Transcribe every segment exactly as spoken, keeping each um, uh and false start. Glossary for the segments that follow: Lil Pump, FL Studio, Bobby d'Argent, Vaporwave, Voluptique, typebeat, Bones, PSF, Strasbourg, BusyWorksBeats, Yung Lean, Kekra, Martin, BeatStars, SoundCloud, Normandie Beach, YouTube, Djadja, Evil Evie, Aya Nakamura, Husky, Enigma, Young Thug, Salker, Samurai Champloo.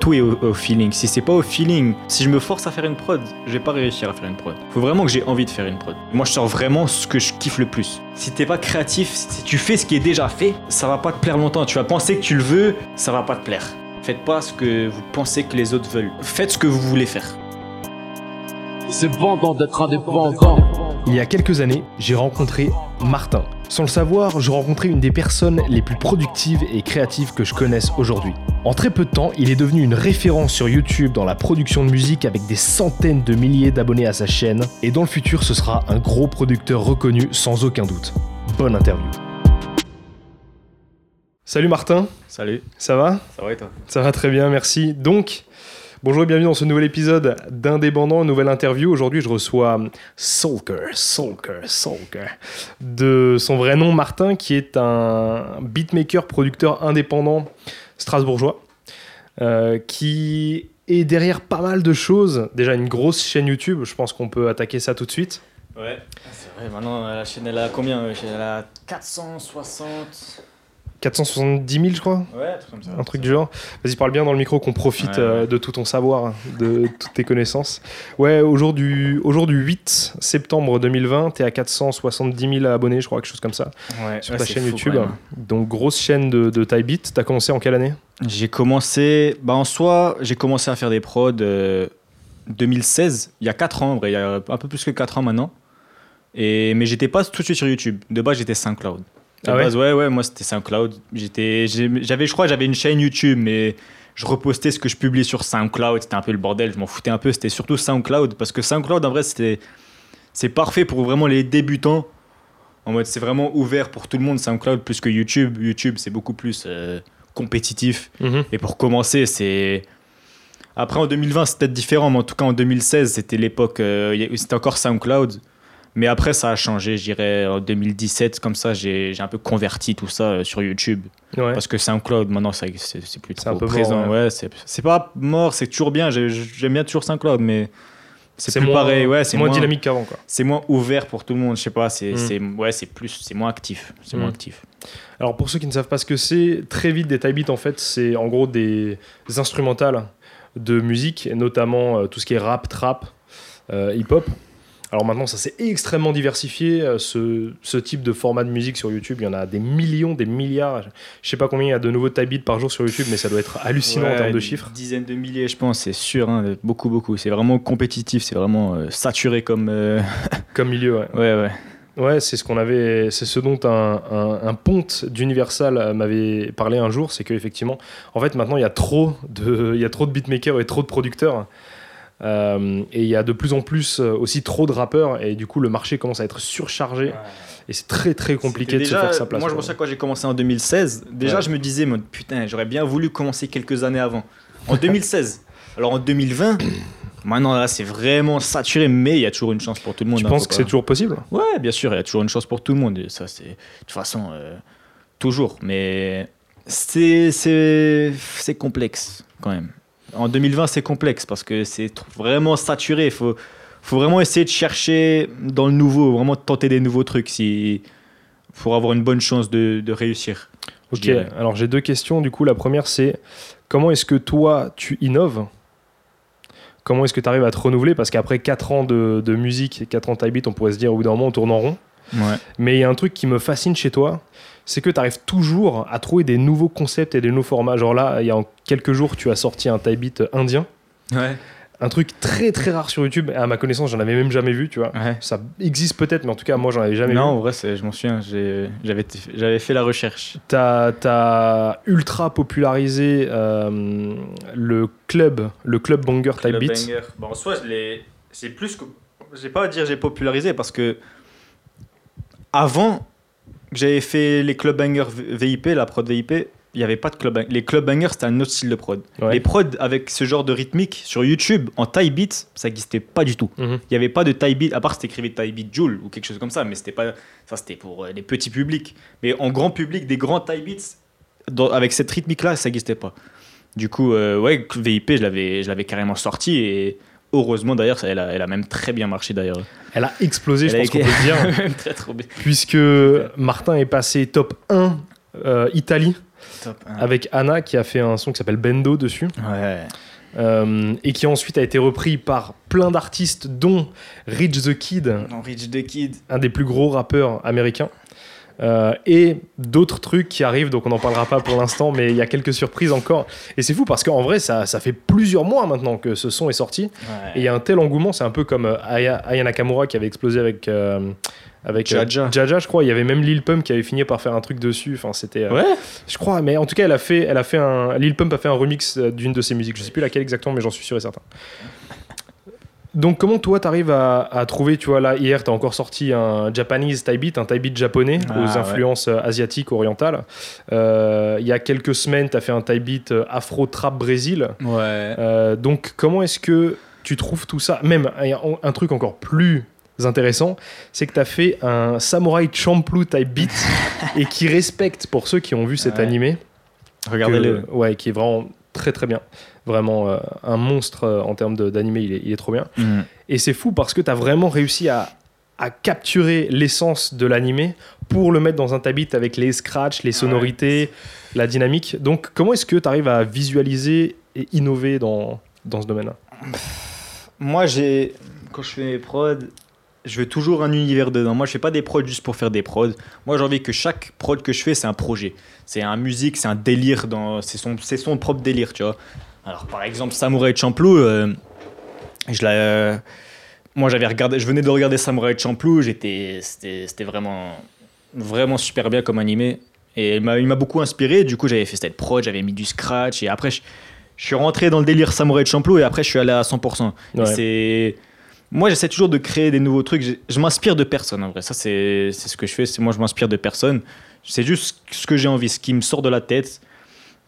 tout est au, au feeling. Si c'est pas au feeling, si je me force à faire une prod, je vais pas réussir à faire une prod. Faut vraiment que j'ai envie de faire une prod. Moi, je sors vraiment ce que je kiffe le plus. Si t'es pas créatif, si tu fais ce qui est déjà fait, ça va pas te plaire longtemps. Tu vas penser que tu le veux, ça va pas te plaire. Faites pas ce que vous pensez que les autres veulent. Faites ce que vous voulez faire. C'est vendant d'être indépendant. Il y a quelques années, j'ai rencontré Martin. Sans le savoir, je rencontrais une des personnes les plus productives et créatives que je connaisse aujourd'hui. En très peu de temps, il est devenu une référence sur YouTube dans la production de musique avec des centaines de milliers d'abonnés à sa chaîne. Et dans le futur, ce sera un gros producteur reconnu sans aucun doute. Bonne interview. Salut Martin. Salut. Ça va ? Ça va et toi ? Ça va très bien, merci. Donc... Bonjour et bienvenue dans ce nouvel épisode d'Indépendant, nouvelle interview. Aujourd'hui, je reçois Salker, Salker, Salker, de son vrai nom Martin, qui est un beatmaker, producteur indépendant strasbourgeois, euh, qui est derrière pas mal de choses. Déjà une grosse chaîne YouTube, je pense qu'on peut attaquer ça tout de suite. Ouais, c'est vrai, maintenant la chaîne elle a combien ? Elle a quatre cent soixante... quatre cent soixante-dix mille, je crois. Ouais, un truc comme ça. Un truc du genre. Vas-y, parle bien dans le micro qu'on profite ouais, ouais. Euh, de tout ton savoir, de toutes tes connaissances. Ouais, au jour du, au jour du huit septembre deux mille vingt, t'es à quatre cent soixante-dix mille abonnés, je crois, quelque chose comme ça. Ouais, sur ouais, ta chaîne fou, YouTube. Vraiment. Donc, grosse chaîne de, de taille beat. T'as commencé en quelle année ? J'ai commencé. Bah, en soi, j'ai commencé à faire des prods euh, deux mille seize, il y a quatre ans, en vrai, il y a un peu plus que quatre ans maintenant. Et, mais j'étais pas tout de suite sur YouTube. De base, j'étais SoundCloud. Ah ouais, base, ouais, ouais, moi c'était SoundCloud. J'étais, j'avais, je crois, j'avais une chaîne YouTube, mais je repostais ce que je publiais sur SoundCloud. C'était un peu le bordel, je m'en foutais un peu. C'était surtout SoundCloud parce que SoundCloud, en vrai, c'était, c'est parfait pour vraiment les débutants. En mode, c'est vraiment ouvert pour tout le monde. SoundCloud plus que YouTube. YouTube, c'est beaucoup plus euh, compétitif. Mm-hmm. Et pour commencer, c'est. Après, en deux mille vingt, c'était peut-être différent, mais en tout cas, en deux mille seize, c'était l'époque. Euh, c'était encore SoundCloud. Mais après, ça a changé, je dirais, en deux mille dix-sept, comme ça, j'ai, j'ai un peu converti tout ça euh, sur YouTube. Ouais. Parce que SoundCloud, maintenant, ça, c'est, c'est plus trop c'est présent. Mort, ouais. Ouais, c'est, c'est pas mort, c'est toujours bien, j'ai, j'aime bien toujours SoundCloud, mais c'est, c'est plus moins, pareil. Ouais, c'est moins, moins dynamique qu'avant, quoi. C'est moins ouvert pour tout le monde, je sais pas, c'est, mm. c'est, ouais, c'est, plus, c'est moins actif. C'est mm. moins actif. Alors, pour ceux qui ne savent pas ce que c'est, très vite, des typebeats, en fait, c'est en gros des, des instrumentales de musique, notamment euh, tout ce qui est rap, trap, euh, hip-hop. Alors maintenant, ça s'est extrêmement diversifié, euh, ce, ce type de format de musique sur YouTube. Il y en a des millions, des milliards. Je ne sais pas combien il y a de nouveaux typebeats par jour sur YouTube, mais ça doit être hallucinant ouais, en termes de chiffres. Dizaines de milliers, je pense, c'est sûr. Hein, beaucoup, beaucoup. C'est vraiment compétitif, c'est vraiment euh, saturé comme... Euh... comme milieu, ouais. Ouais, ouais. Ouais, c'est ce qu'on avait, c'est ce dont un, un, un ponte d'Universal m'avait parlé un jour, c'est qu'effectivement, en fait, maintenant, il y a trop de, il y a trop de beatmakers et trop de producteurs. Euh, et il y a de plus en plus euh, aussi trop de rappeurs et du coup le marché commence à être surchargé ouais. Et c'est très très compliqué déjà, de se faire sa place. Moi je me souviens quand j'ai commencé en deux mille seize déjà ouais. Je me disais mais, putain j'aurais bien voulu commencer quelques années avant en deux mille seize alors en deux mille vingt maintenant là c'est vraiment saturé mais il y a toujours une chance pour tout le monde. Tu hein, penses que pas... c'est toujours possible ? Ouais bien sûr il y a toujours une chance pour tout le monde et ça c'est de toute façon euh, toujours mais c'est, c'est, c'est complexe quand même. En deux mille vingt, c'est complexe parce que c'est vraiment saturé. Il faut, faut vraiment essayer de chercher dans le nouveau, vraiment tenter des nouveaux trucs si, pour avoir une bonne chance de, de réussir. Ok, alors j'ai deux questions. Du coup, la première, c'est comment est-ce que toi, tu innoves ? Comment est-ce que tu arrives à te renouveler ? Parce qu'après quatre ans de, de musique et quatre ans de typebeat, on pourrait se dire au bout d'un moment, on tourne en rond. Ouais. Mais il y a un truc qui me fascine chez toi, c'est que tu arrives toujours à trouver des nouveaux concepts et des nouveaux formats. Genre là, il y a quelques jours, tu as sorti un typebeat indien. Ouais. Un truc très très rare sur YouTube. À ma connaissance, j'en avais même jamais vu, tu vois. Ouais. Ça existe peut-être, mais en tout cas, moi, j'en avais jamais non, vu. Non, en vrai, c'est, je m'en souviens, j'ai, j'avais, j'avais fait la recherche. T'as, t'as ultra popularisé euh, le club, le club banger typebeat. Bon, en soi, je l'ai, c'est plus que, j'ai pas à dire j'ai popularisé parce que avant que j'avais fait les club bangers V I P, la prod V I P, il n'y avait pas de club bangers. Les club bangers, c'était un autre style de prod. Ouais. Les prods avec ce genre de rythmique sur YouTube, en typebeat, ça n'existait pas du tout. Il mm-hmm. n'y avait pas de typebeat, à part si tu écrivais typebeat Joule ou quelque chose comme ça, mais c'était pas, ça c'était pour euh, les petits publics. Mais en grand public, des grands typebeats, avec cette rythmique-là, ça n'existait pas. Du coup, euh, ouais, V I P, je l'avais, je l'avais carrément sorti et... Heureusement d'ailleurs, elle a, elle a même très bien marché d'ailleurs. Elle a explosé, elle je a pense été... qu'on peut le dire. très, trop bien. Puisque Martin est passé top un euh, Italie. Top un. Avec Anna qui a fait un son qui s'appelle Bendo dessus. Ouais. Euh, et qui ensuite a été repris par plein d'artistes dont Rich the Kid, non, Rich the Kid, un des plus gros rappeurs américains, euh, et d'autres trucs qui arrivent, donc on n'en parlera pas pour l'instant, mais il y a quelques surprises encore. Et c'est fou parce qu'en vrai ça, ça fait plusieurs mois maintenant que ce son est sorti, ouais. Et il y a un tel engouement, c'est un peu comme euh, Aya, Aya Nakamura qui avait explosé avec euh, avec Djadja. Euh, Djadja, je crois. Il y avait même Lil Pump qui avait fini par faire un truc dessus. Enfin, c'était. Euh, ouais. Je crois. Mais en tout cas, elle a fait, elle a fait un. Lil Pump a fait un remix d'une de ses musiques. Je sais plus laquelle exactement, mais j'en suis sûr et certain. Donc, comment toi, t'arrives à, à trouver, tu vois, là, hier, t'as encore sorti un Japanese type beat, un type beat japonais, ah, aux influences, ouais, asiatiques, orientales. Euh, il y a quelques semaines, t'as fait un type beat afro-trap Brésil. Ouais. Euh, donc, comment est-ce que tu trouves tout ça ? Même un, un truc encore plus intéressant, c'est que t'as fait un Samurai Champloo type beat et qui respecte, pour ceux qui ont vu cet, ouais, animé, regardez-le, que, ouais, qui est vraiment très très bien, vraiment euh, un monstre euh, en termes de, d'animé, il est, il est trop bien, mm. Et c'est fou parce que t'as vraiment réussi à, à capturer l'essence de l'animé pour le mettre dans un type beat avec les scratchs, les sonorités, ouais, la dynamique. Donc comment est-ce que t'arrives à visualiser et innover dans, dans ce domaine-là ? Moi, j'ai, quand je fais mes prods, je veux toujours un univers dedans. Moi, je ne fais pas des prods juste pour faire des prods. Moi, j'ai envie que chaque prod que je fais, c'est un projet. C'est un musique, c'est un délire. Dans... C'est, son... c'est son propre délire, tu vois. Alors, par exemple, Samurai Champloo, euh... je la... Euh... moi, j'avais regardé... je venais de regarder Samurai Champloo. J'étais... C'était... C'était vraiment... vraiment super bien comme animé. Et il m'a... il m'a beaucoup inspiré. Du coup, j'avais fait cette prod, j'avais mis du scratch. Et après, je, je suis rentré dans le délire Samurai Champloo et après, je suis allé à cent pour cent. Ouais. Et c'est... Moi, j'essaie toujours de créer des nouveaux trucs. Je, je m'inspire de personne, en vrai. Ça, c'est, c'est ce que je fais. C'est, moi, je m'inspire de personne. C'est juste ce que j'ai envie, ce qui me sort de la tête.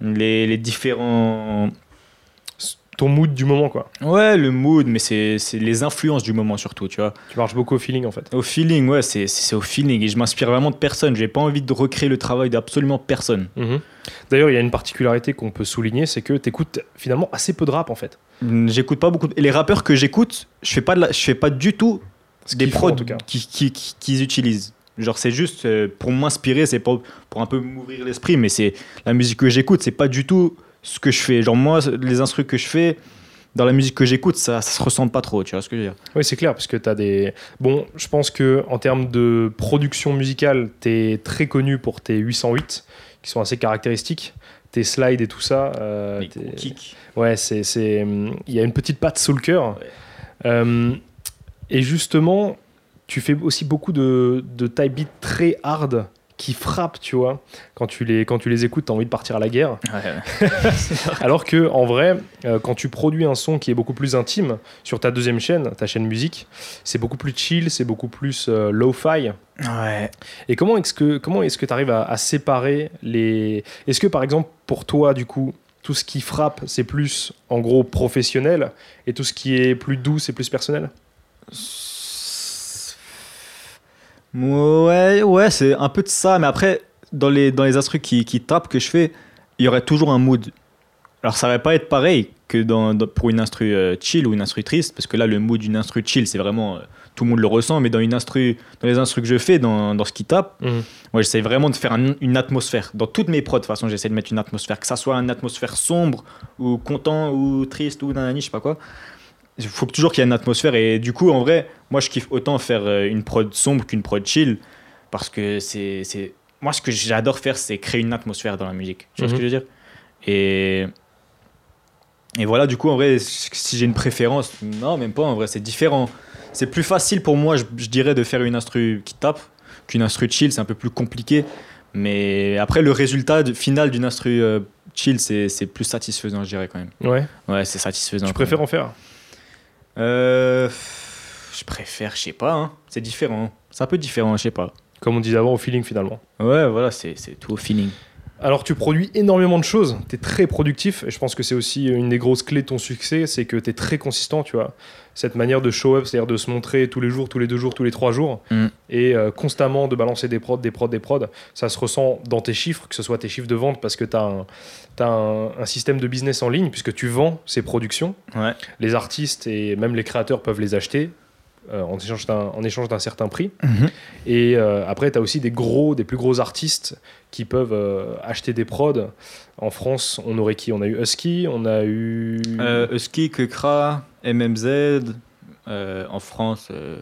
Les, les différents... Ton mood du moment, quoi. Ouais, le mood, mais c'est, c'est les influences du moment, surtout, tu vois. Tu marches beaucoup au feeling, en fait. Au feeling, ouais, c'est, c'est, c'est au feeling. Et je m'inspire vraiment de personne. J'ai pas envie de recréer le travail d'absolument personne. Mmh. D'ailleurs, il y a une particularité qu'on peut souligner, c'est que t'écoutes finalement assez peu de rap, en fait. J'écoute pas beaucoup. Et les rappeurs que j'écoute, je fais pas, de la... je fais pas du tout Ce des prods qu'ils, qu'ils, qu'ils utilisent. Genre, c'est juste pour m'inspirer, c'est pour, pour un peu m'ouvrir l'esprit, mais c'est la musique que j'écoute, c'est pas du tout ce que je fais. Genre moi, les instrus que je fais dans la musique que j'écoute, ça, ça se ressemble pas trop, tu vois ce que je veux dire. Oui, c'est clair, parce que t'as des... Bon, je pense que en termes de production musicale, t'es très connu pour tes huit cent huit qui sont assez caractéristiques, tes slides et tout ça, euh, les gros kicks. Ouais, c'est, c'est... il y a une petite patte Salker, ouais. euh, et justement tu fais aussi beaucoup de, de type beat très hard qui frappe, tu vois. Quand tu les, quand tu les écoutes, t'as envie de partir à la guerre. Ouais, ouais. Alors que, en vrai, euh, quand tu produis un son qui est beaucoup plus intime sur ta deuxième chaîne, ta chaîne musique, c'est beaucoup plus chill, c'est beaucoup plus euh, lo-fi. Ouais. Et comment est-ce que, comment est-ce que t'arrives à, à séparer les... Est-ce que, par exemple, pour toi, du coup, tout ce qui frappe, c'est plus, en gros, professionnel, et tout ce qui est plus doux, c'est plus personnel ? Ouais, ouais, c'est un peu de ça, mais après, dans les, dans les instrus qui, qui tapent que je fais, il y aurait toujours un mood. Alors, ça va pas être pareil que dans, dans, pour une instru euh, chill ou une instru triste, parce que là, le mood d'une instru chill, c'est vraiment euh, tout le monde le ressent, mais dans, une instru, dans les instrus que je fais, dans, dans ce qui tape, mmh. moi, j'essaie vraiment de faire un, une atmosphère. Dans toutes mes prods, de toute façon, j'essaie de mettre une atmosphère, que ça soit une atmosphère sombre, ou content, ou triste, ou nanani, je sais pas quoi. Il faut toujours qu'il y ait une atmosphère, et du coup en vrai moi je kiffe autant faire une prod sombre qu'une prod chill, parce que c'est, c'est... moi ce que j'adore faire, c'est créer une atmosphère dans la musique, tu vois, mm-hmm. ce que je veux dire, et et voilà. Du coup en vrai, si j'ai une préférence, non, même pas, en vrai c'est différent. C'est plus facile pour moi, je, je dirais, de faire une instru qui tape qu'une instru chill. C'est un peu plus compliqué, mais après le résultat final d'une instru chill, c'est, c'est plus satisfaisant, je dirais, quand même. Ouais, ouais, c'est satisfaisant. Tu préfères en faire? Euh, je préfère, je sais pas, hein. C'est différent, c'est un peu différent, je sais pas. Comme on disait avant, au feeling finalement. Ouais, voilà, c'est, c'est tout au feeling. Alors tu produis énormément de choses, t'es très productif, et je pense que c'est aussi une des grosses clés de ton succès, c'est que t'es très consistant, tu vois. Cette manière de show up, c'est-à-dire de se montrer tous les jours, tous les deux jours, tous les trois jours, mm. et euh, constamment de balancer des prods, des prods, des prods, ça se ressent dans tes chiffres, que ce soit tes chiffres de vente, parce que t'as un, t'as un, un système de business en ligne, puisque tu vends ces productions, ouais. les artistes et même les créateurs peuvent les acheter, euh, en échange d'un, en échange d'un certain prix. Mm-hmm. Et euh, après, tu as aussi des gros, des plus gros artistes qui peuvent euh, acheter des prods. En France, on aurait qui? On a eu Husky, on a eu... Euh, Husky, Kekra, M M Z. Euh, en France, euh...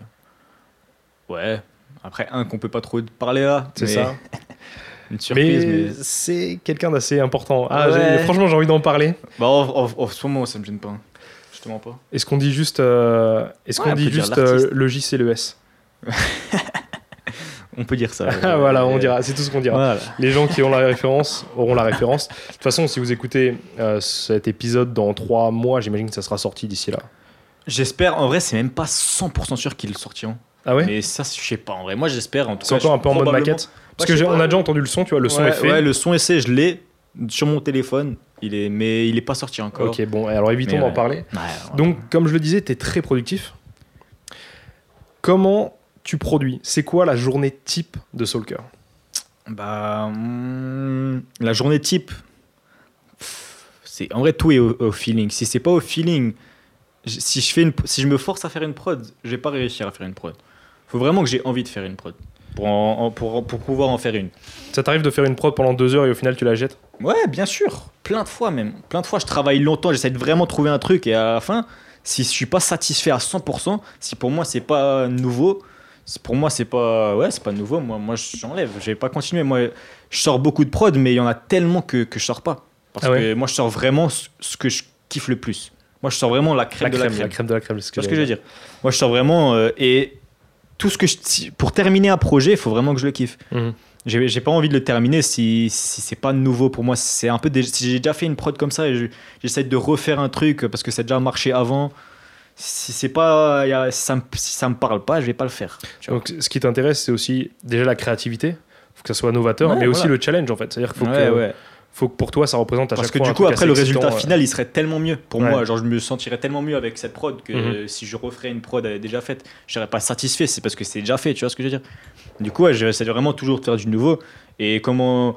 ouais. Après, un qu'on peut pas trop parler là. C'est mais... ça. Une surprise, mais, mais c'est quelqu'un d'assez important. Ah, ouais. j'ai, franchement, j'ai envie d'en parler. Bah, en ce moment, ça me gêne pas. Je te mens pas. Est-ce qu'on dit juste, euh, est-ce ouais, qu'on dit juste euh, le J, c'est le S? On peut dire ça. Ah, euh, voilà, on dira. C'est tout ce qu'on dira. Voilà. Les gens qui ont la référence auront la référence. De toute façon, si vous écoutez euh, cet épisode dans trois mois, j'imagine que ça sera sorti d'ici là. J'espère. En vrai, c'est même pas cent pour cent sûr qu'ils le sortiront. Ah ouais. Mais ça, je sais pas. En vrai, moi, j'espère. En tout c'est cas, encore un peu en mode maquette. Parce bah, que on a déjà entendu le son, tu vois, le ouais, son est fait. Ouais, le son est fait, je l'ai sur mon téléphone, il est, mais il n'est pas sorti encore. Ok, bon, alors évitons mais d'en ouais. parler. Ouais, ouais. Donc, comme je le disais, tu es très productif. Comment tu produis? C'est quoi la journée type de Salker? Bah, hum, la journée type, pff, c'est en vrai tout est au, au feeling. Si c'est pas au feeling, si je fais une, si je me force à faire une prod, je vais pas réussir à faire une prod. Faut vraiment que j'ai envie de faire une prod. Pour, en, pour, pour pouvoir en faire une. Ça t'arrive de faire une prod pendant deux heures et au final tu la jettes? Ouais, bien sûr, plein de fois même. Plein de fois, je travaille longtemps, j'essaie de vraiment trouver un truc et à la fin, si je suis pas satisfait à cent pour cent, si pour moi c'est pas nouveau, si pour moi c'est pas, ouais, c'est pas nouveau, moi, moi j'enlève, je vais pas continuer. Moi, je sors beaucoup de prod, mais il y en a tellement que, que je sors pas. Parce ah ouais. que moi, je sors vraiment ce que je kiffe le plus. Moi, je sors vraiment la crème, la de, crème, la crème. La crème de la crème. C'est ce que, ce que je veux dire. Moi, je sors vraiment euh, et. Tout ce que je, pour terminer un projet, il faut vraiment que je le kiffe. Mmh. J'ai, j'ai pas envie de le terminer si, si c'est pas nouveau pour moi. C'est un peu des, si j'ai déjà fait une prod comme ça et je, j'essaie de refaire un truc parce que ça a déjà marché avant. Si c'est pas, y a, si ça me, si ça me parle pas, je vais pas le faire. Donc, ce qui t'intéresse, c'est aussi déjà la créativité. Il faut que ça soit novateur, ouais, mais voilà. aussi le challenge en fait. C'est-à-dire qu'il faut ouais, que ouais. faut que pour toi ça représente à parce chaque fois. Parce que du coup après le résultat euh... final il serait tellement mieux pour ouais. moi, genre je me sentirais tellement mieux avec cette prod que mm-hmm. euh, si je referais une prod euh, déjà faite, je serais pas satisfait, c'est parce que c'est déjà fait, tu vois ce que je veux dire. Du coup, ouais, j'essaie vraiment toujours de faire du nouveau et comment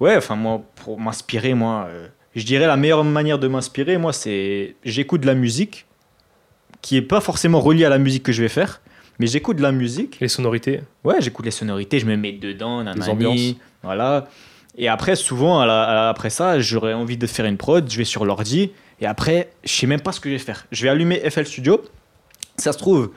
ouais, enfin moi pour m'inspirer moi, euh, je dirais la meilleure manière de m'inspirer moi c'est j'écoute de la musique qui est pas forcément reliée à la musique que je vais faire, mais j'écoute de la musique, les sonorités. Ouais, j'écoute les sonorités, je me mets dedans, nanani, les ambiances. Voilà. Et après, souvent, à la, à la, après ça, j'aurais envie de faire une prod, je vais sur l'ordi, et après, je sais même pas ce que je vais faire. Je vais allumer F L Studio, ça se trouve,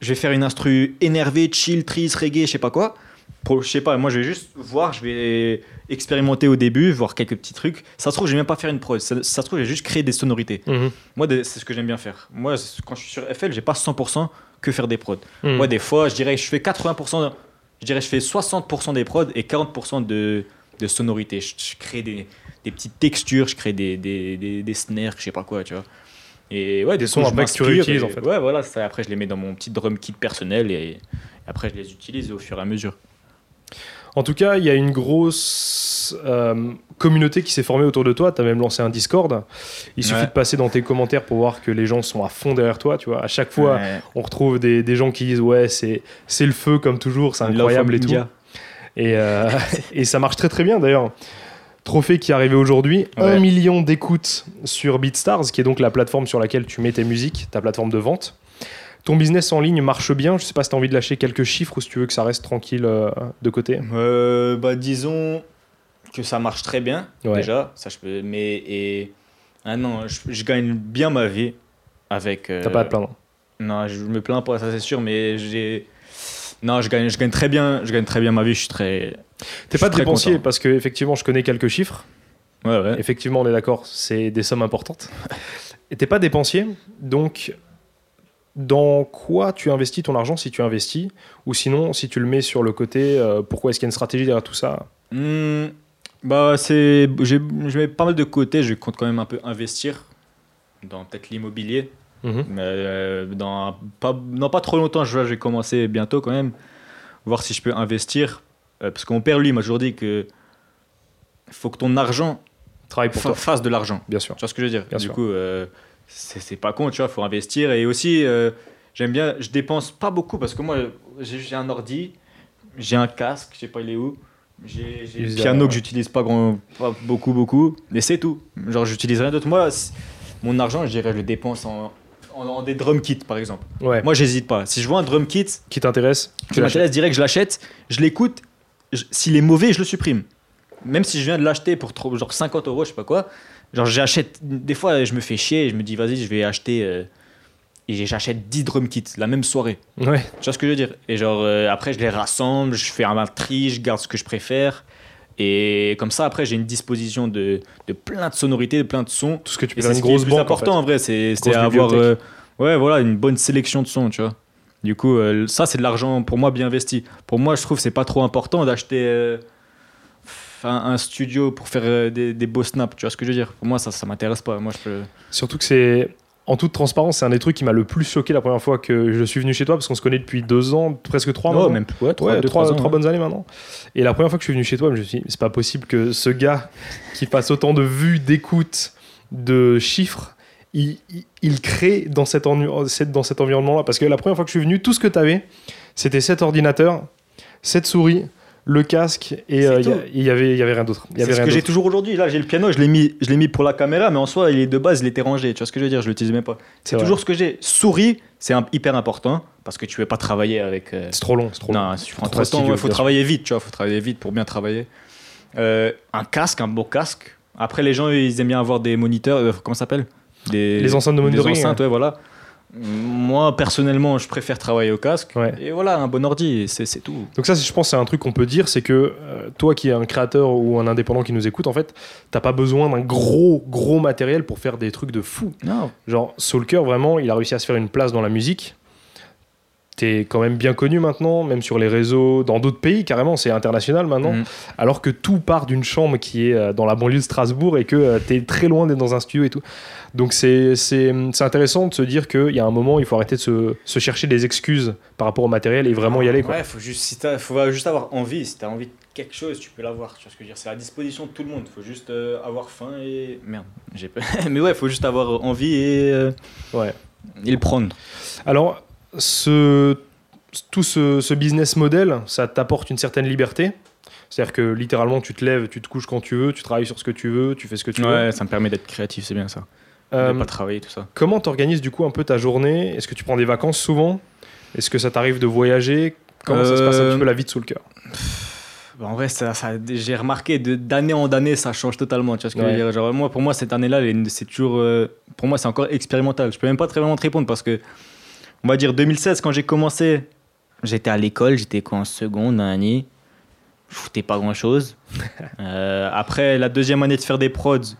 je vais faire une instru énervée, chill, triste, reggae, je sais pas quoi. Pour, je sais pas, moi je vais juste voir, je vais expérimenter au début, voir quelques petits trucs. Ça se trouve, je vais même pas faire une prod, ça, ça se trouve, je vais juste créer des sonorités. Mmh. Moi, c'est ce que j'aime bien faire. Moi, quand je suis sur F L, j'ai pas cent pour cent que faire des prods. Mmh. Moi, des fois, je dirais, je fais quatre-vingts pour cent, je dirais, je fais soixante pour cent des prods et quarante pour cent de. de sonorité, je, je crée des, des petites textures, je crée des, des, des, des snares, je sais pas quoi, tu vois. Et ouais, des sons après que tu réutilises en fait. Ouais, voilà, ça, après je les mets dans mon petit drum kit personnel et, et après je les utilise au fur et à mesure. En tout cas, il y a une grosse euh, communauté qui s'est formée autour de toi. Tu as même lancé un Discord. Il ouais. suffit de passer dans tes commentaires pour voir que les gens sont à fond derrière toi. Tu vois, à chaque fois, ouais. on retrouve des, des gens qui disent ouais, c'est, c'est le feu comme toujours, c'est incroyable et tout. Et, euh, et ça marche très très bien d'ailleurs. Trophée qui est arrivé aujourd'hui, ouais. un million d'écoutes sur BeatStars, qui est donc la plateforme sur laquelle tu mets tes musiques, ta plateforme de vente. Ton business en ligne marche bien. Je sais pas si t'as envie de lâcher quelques chiffres ou si tu veux que ça reste tranquille euh, de côté. Euh, bah disons que ça marche très bien ouais. déjà. Ça je peux. Mais et ah non, je, je gagne bien ma vie avec. Euh, t'as pas à te plaindre. Non, je me plains pas, ça c'est sûr, mais j'ai. Non, je gagne, je gagne très bien, je gagne très bien ma vie. Je suis très. T'es pas dépensier parce que effectivement, je connais quelques chiffres. Ouais, ouais. Effectivement, on est d'accord, c'est des sommes importantes. Et t'es pas dépensier, donc dans quoi tu investis ton argent si tu investis, ou sinon si tu le mets sur le côté, euh, pourquoi est-ce qu'il y a une stratégie derrière tout ça? Mmh, bah c'est, j'ai, je mets pas mal de côté. Je compte quand même un peu investir dans peut-être l'immobilier. Mmh. Euh, dans, pas, dans pas trop longtemps, je vais commencer bientôt quand même, voir si je peux investir. Euh, parce que mon père, lui, m'a toujours dit que faut que ton argent travaille pour fa- toi. fasse de l'argent. Bien sûr. Tu vois ce que je veux dire ? Bien du sûr. coup, euh, c'est, c'est pas con, tu vois, faut investir. Et aussi, euh, j'aime bien, je dépense pas beaucoup parce que moi, j'ai, j'ai un ordi, j'ai un casque, je sais pas il est où. J'ai, j'ai un piano euh... que j'utilise pas, grand, pas beaucoup, beaucoup, mais c'est tout. Genre, j'utilise rien d'autre. Moi, mon argent, je dirais, je le dépense en. en, en des drum kits par exemple. Ouais. Moi j'hésite pas. Si je vois un drum kit qui t'intéresse, qui m'intéresse direct, je l'achète, je l'écoute. S'il est mauvais, je le supprime. Même si je viens de l'acheter pour trop, genre cinquante euros, je sais pas quoi. Genre j'achète. Des fois je me fais chier et je me dis vas-y, je vais acheter. Euh, et j'achète dix drum kits la même soirée. Ouais. Tu vois ce que je veux dire? Et genre euh, après je les rassemble, je fais un tri, je garde ce que je préfère. Et comme ça, après, j'ai une disposition de, de plein de sonorités, de plein de sons. Tout ce que tu peux faire, une grosse banque. C'est important en, fait. en vrai, c'est, c'est avoir euh, ouais, voilà, une bonne sélection de sons, tu vois. Du coup, euh, ça, c'est de l'argent pour moi bien investi. Pour moi, je trouve que c'est pas trop important d'acheter euh, un, un studio pour faire euh, des, des beaux snaps, tu vois ce que je veux dire. Pour moi, ça, ça m'intéresse pas. Moi, je peux... Surtout que c'est. En toute transparence, c'est un des trucs qui m'a le plus choqué la première fois que je suis venu chez toi, parce qu'on se connaît depuis deux ans, presque trois mois. Même ouais, trois, ouais, deux, trois, trois, ans, trois ouais. bonnes années maintenant. Et la première fois que je suis venu chez toi, je me suis dit, c'est pas possible que ce gars qui passe autant de vues, d'écoutes, de chiffres, il, il, il crée dans cet, ennu- dans cet environnement-là. Parce que la première fois que je suis venu, tout ce que t'avais, c'était cet ordinateur, cette souris, le casque, et euh, il y avait, y avait rien d'autre. Y avait c'est rien ce que d'autre. J'ai toujours aujourd'hui. Là, j'ai le piano, je l'ai mis, je l'ai mis pour la caméra, mais en soi, il est de base, il était rangé. Tu vois ce que je veux dire? Je l'utilise même pas. C'est, c'est toujours ce que j'ai. Souris, c'est un, hyper important parce que tu veux pas travailler avec. Euh... C'est trop long, c'est trop. Non, si tu prends trop de temps. Il faut travailler vite, tu vois. Il faut travailler vite pour bien travailler. Euh, un casque, un beau casque. Après, les gens, ils aiment bien avoir des moniteurs. Euh, comment ça s'appelle? Des, les enceintes de monitoring. Des enceintes, ouais, ouais voilà. Moi personnellement je préfère travailler au casque ouais. et voilà un bon ordi, c'est, c'est tout. Donc ça, je pense, c'est un truc qu'on peut dire, c'est que euh, toi qui es un créateur ou un indépendant qui nous écoute, en fait t'as pas besoin d'un gros gros matériel pour faire des trucs de fou. Non. Genre Salker, vraiment il a réussi à se faire une place dans la musique, t'es quand même bien connu maintenant, même sur les réseaux dans d'autres pays carrément, c'est international maintenant. Mmh. Alors que tout part d'une chambre qui est dans la banlieue de Strasbourg et que euh, t'es très loin d'être dans un studio et tout. Donc c'est, c'est, c'est intéressant de se dire qu'il y a un moment il faut arrêter de se, se chercher des excuses par rapport au matériel et vraiment y aller quoi. Ouais, faut juste, si t'as, faut juste avoir envie, si t'as envie de quelque chose tu peux l'avoir, tu vois ce que je veux dire, c'est à disposition de tout le monde, faut juste euh, avoir faim et... Merde, j'ai peur. Mais ouais, faut juste avoir envie et, euh... ouais. et le prendre. Alors... Ce, tout ce, ce business model, ça t'apporte une certaine liberté. C'est-à-dire que littéralement, tu te lèves, tu te couches quand tu veux, tu travailles sur ce que tu veux, tu fais ce que tu ouais, veux. Ouais, ça me permet d'être créatif, c'est bien ça. Euh, de pas travailler, tout ça. Comment t'organises du coup un peu ta journée? Est-ce que tu prends des vacances souvent? Est-ce que ça t'arrive de voyager? Comment euh... ça se passe un petit peu la vie de Salker? Bah, en vrai, ça, ça, j'ai remarqué de, d'année en année, ça change totalement. Tu vois ce que ouais. je veux dire? Genre, moi, pour moi, cette année-là, c'est toujours, euh, pour moi, c'est encore expérimental. Je peux même pas très vraiment te répondre parce que on va dire deux mille seize, quand j'ai commencé, j'étais à l'école, j'étais en seconde, un an, je foutais pas grand-chose. Euh, après la deuxième année de faire des prods,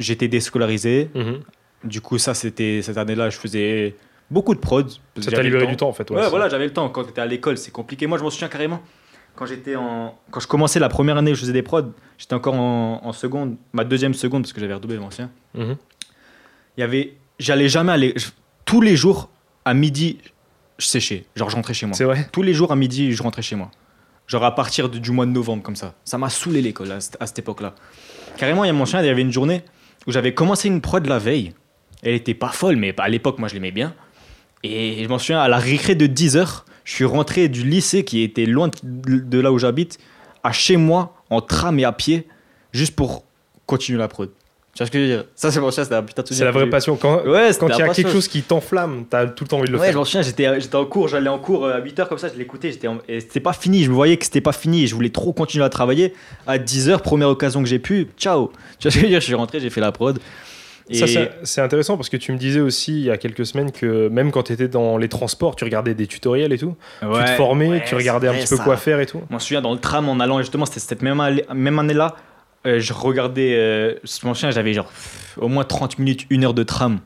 j'étais déscolarisé. Mm-hmm. Du coup, ça, c'était cette année-là, je faisais beaucoup de prods. Ça t'a libéré du temps, en fait. Ouais, ouais voilà, j'avais le temps. Quand t'étais à l'école, c'est compliqué. Moi, je m'en souviens carrément. Quand, j'étais en... quand je commençais la première année où je faisais des prods, j'étais encore en, en seconde, ma deuxième seconde, parce que j'avais redoublé l'ancien. Mm-hmm. Il y avait... J'allais jamais aller... Tous les jours... À midi, je séchais. Genre, je rentrais chez moi. C'est vrai. Tous les jours, à midi, je rentrais chez moi. Genre, à partir de, du mois de novembre, comme ça. Ça m'a saoulé l'école à, à cette époque-là. Carrément, il y a mon chien, il y avait une journée où j'avais commencé une prod la veille. Elle était pas folle, mais à l'époque, moi, je l'aimais bien. Et je m'en souviens, à la récré de dix heures, je suis rentré du lycée qui était loin de, de là où j'habite, à chez moi, en tram et à pied, juste pour continuer la prod. Tu vois ce que je veux dire? Ça, c'est mon chien, c'était un putain de souci. C'est la vraie passion. Quand ouais, il y a quelque chose qui t'enflamme, t'as tout le temps envie de le ouais, faire. Ouais, mon chien, j'étais, j'étais en cours, j'allais en cours à huit heures comme ça, je l'écoutais, j'étais en... et c'était pas fini, je me voyais que c'était pas fini, et je voulais trop continuer à travailler. À dix heures, première occasion que j'ai pu, ciao. Tu vois ce que je veux dire? Je suis rentré, j'ai fait la prod. Et... Ça, c'est, c'est intéressant parce que tu me disais aussi il y a quelques semaines que même quand t'étais dans les transports, tu regardais des tutoriels et tout. Ouais, tu te formais, ouais, tu regardais vrai, un petit ça. peu quoi faire et tout. Je me souviens, dans le tram, en allant, justement, c'était cette même année-là. Euh, je regardais euh, mon chien, j'avais genre pff, au moins trente minutes, une heure de tram,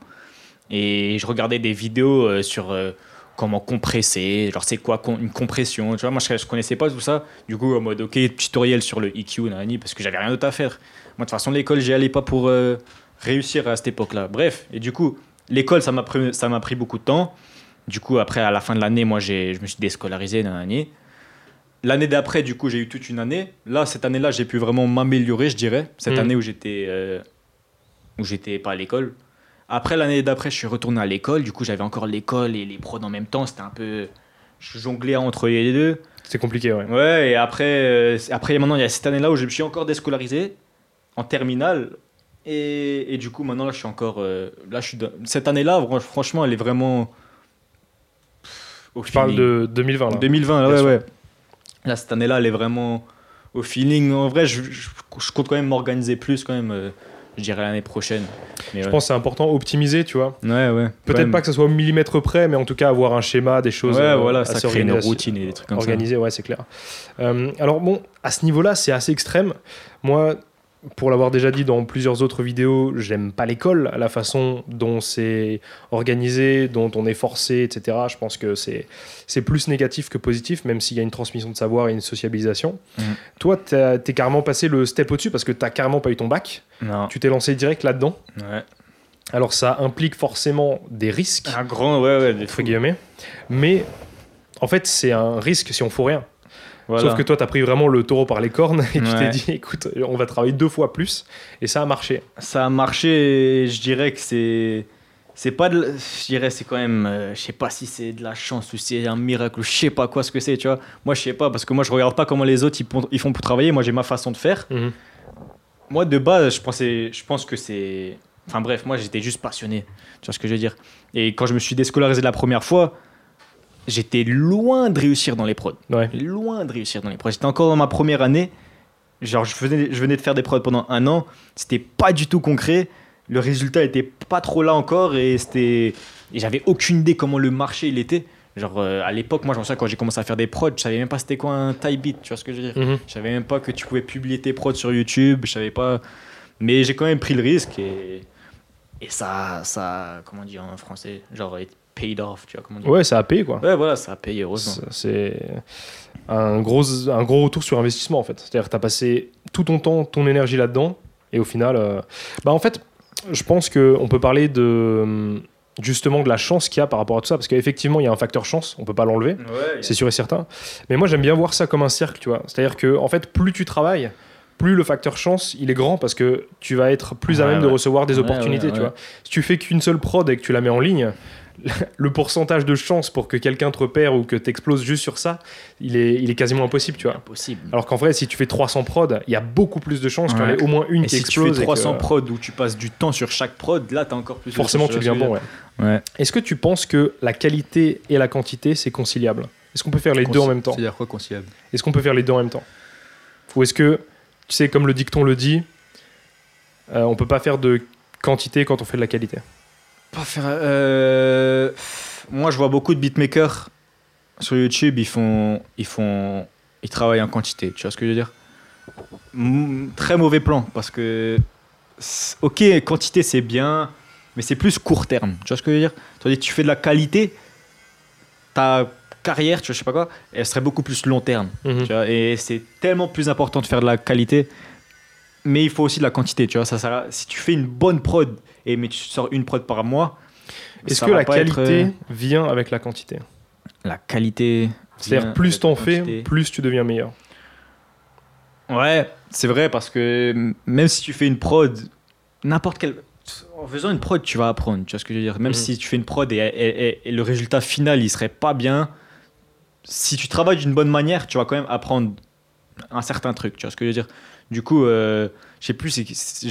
et je regardais des vidéos euh, sur euh, comment compresser, genre c'est quoi con- une compression, tu vois. Moi je, je connaissais pas tout ça, du coup en mode ok, tutoriel sur le I Q nani, parce que j'avais rien d'autre à faire. Moi de toute façon l'école j'y allais pas pour euh, réussir à cette époque là, bref. Et du coup l'école ça m'a pris, ça m'a pris beaucoup de temps. Du coup après à la fin de l'année moi j'ai, je me suis déscolarisé nani. L'année d'après, du coup, j'ai eu toute une année. Là, cette année-là, j'ai pu vraiment m'améliorer, je dirais. Cette mmh. année où j'étais, euh, où j'étais pas à l'école. Après, l'année d'après, je suis retourné à l'école. Du coup, j'avais encore l'école et les prods en même temps. C'était un peu... Je jonglais entre les deux. C'était compliqué, ouais. Ouais, et après, euh, après maintenant, il y a cette année-là où je me suis encore déscolarisé. En terminale, Et, et du coup, maintenant, là, je suis encore... Euh, là, je suis de... Cette année-là, franchement, elle est vraiment... Je parle de deux mille vingt, là. deux mille vingt, là, ouais, sûr. ouais. Là, cette année-là, elle est vraiment au feeling. En vrai, je, je, je compte quand même m'organiser plus, quand même, euh, je dirais l'année prochaine. Mais je ouais. pense que c'est important, optimiser, tu vois. Ouais, ouais. Peut-être même. Pas que ça soit au millimètre près, mais en tout cas, avoir un schéma, des choses... Ouais, euh, voilà, ça crée une routine et des trucs comme organisé, ça. Organisé, ouais, c'est clair. Euh, alors, bon, à ce niveau-là, c'est assez extrême. Moi... Pour l'avoir déjà dit dans plusieurs autres vidéos, j'aime pas l'école, la façon dont c'est organisé, dont on est forcé, et cetera. Je pense que c'est, c'est plus négatif que positif, même s'il y a une transmission de savoir et une sociabilisation. Mmh. Toi, t'es carrément passé le step au-dessus parce que t'as carrément pas eu ton bac. Non. Tu t'es lancé direct là-dedans. Ouais. Alors ça implique forcément des risques. Un grand, ouais, ouais, des entre guillemets. Mais en fait, c'est un risque si on fout rien. Voilà. Sauf que toi, t'as pris vraiment le taureau par les cornes et tu ouais. t'es dit, écoute, on va travailler deux fois plus. Et ça a marché. Ça a marché et je dirais que c'est... C'est pas de... Je dirais c'est quand même... Euh, je sais pas si c'est de la chance ou si c'est un miracle ou je sais pas quoi ce que c'est, tu vois. Moi, je sais pas parce que moi, je regarde pas comment les autres, ils, pont... ils font pour travailler. Moi, j'ai ma façon de faire. Mm-hmm. Moi, de base, je pensais... Je pense que c'est... Enfin bref, moi, j'étais juste passionné. Tu vois ce que je veux dire. Et quand je me suis déscolarisé la première fois... J'étais loin de réussir dans les prods. Ouais. Loin de réussir dans les prods. J'étais encore dans ma première année. Genre, je, faisais, je venais de faire des prods pendant un an. C'était pas du tout concret. Le résultat était pas trop là encore. Et, c'était... et j'avais aucune idée comment le marché il était. Genre, euh, à l'époque, moi, je me souviens quand j'ai commencé à faire des prods, je savais même pas c'était quoi un tie beat. Tu vois ce que je veux dire ? Mm-hmm. Je savais même pas que tu pouvais publier tes prods sur YouTube. Je savais pas. Mais j'ai quand même pris le risque. Et, et ça, ça. Comment dire en français ? Genre. Paid off, tu vois, comment dire. Ouais, ça a payé quoi. Ouais, voilà, ça a payé, heureusement. C'est un gros, un gros retour sur investissement en fait. C'est-à-dire que tu as passé tout ton temps, ton énergie là-dedans et au final. Euh... Bah, en fait, je pense qu'on peut parler de justement de la chance qu'il y a par rapport à tout ça parce qu'effectivement, il y a un facteur chance, on peut pas l'enlever, ouais, c'est a... sûr et certain. Mais moi, j'aime bien voir ça comme un cercle, tu vois. C'est-à-dire que en fait, plus tu travailles, plus le facteur chance, il est grand parce que tu vas être plus ouais, à même ouais. de recevoir des ouais, opportunités, ouais, ouais, tu ouais. vois. Si tu fais qu'une seule prod et que tu la mets en ligne, le pourcentage de chance pour que quelqu'un te repère ou que t'exploses juste sur ça, il est, il est quasiment impossible, tu vois. Impossible. Alors qu'en vrai, si tu fais trois cents prods, il y a beaucoup plus de chances ouais. qu'il y en ait au moins une et qui si explose. Si tu fais trois cents que... prods où tu passes du temps sur chaque prod, là, t'as encore plus. Forcément, de tu deviens bon, ouais. ouais. Est-ce que tu penses que la qualité et la quantité, c'est conciliable ? Est-ce qu'on peut faire les Conci- deux en même temps ? C'est-à-dire quoi, conciliable ? Est-ce qu'on peut faire les deux en même temps ? Ou est-ce que, tu sais, comme le dicton le dit, euh, on peut pas faire de quantité quand on fait de la qualité ? Pas faire, euh... Moi, je vois beaucoup de beatmakers sur YouTube, ils font, ils font, ils travaillent en quantité. Tu vois ce que je veux dire ? M- Très mauvais plan parce que, ok, quantité c'est bien, mais c'est plus court terme. Tu vois ce que je veux dire ? Tandis que tu fais de la qualité, ta carrière, tu vois, je sais pas quoi, elle serait beaucoup plus long terme. Mm-hmm. Tu vois, et c'est tellement plus important de faire de la qualité. Mais il faut aussi de la quantité, tu vois. Ça, ça, si tu fais une bonne prod, et mais tu sors une prod par mois... Est-ce que la qualité être... vient avec la quantité ? La qualité... C'est-à-dire plus t'en fais, plus tu deviens meilleur. Ouais, c'est vrai, parce que même si tu fais une prod, n'importe quelle... En faisant une prod, tu vas apprendre, tu vois ce que je veux dire. Même mmh. si tu fais une prod et, et, et, et le résultat final, il serait pas bien, si tu travailles d'une bonne manière, tu vas quand même apprendre un certain truc, tu vois ce que je veux dire. Du coup, euh, je sais plus, c'est, c'est,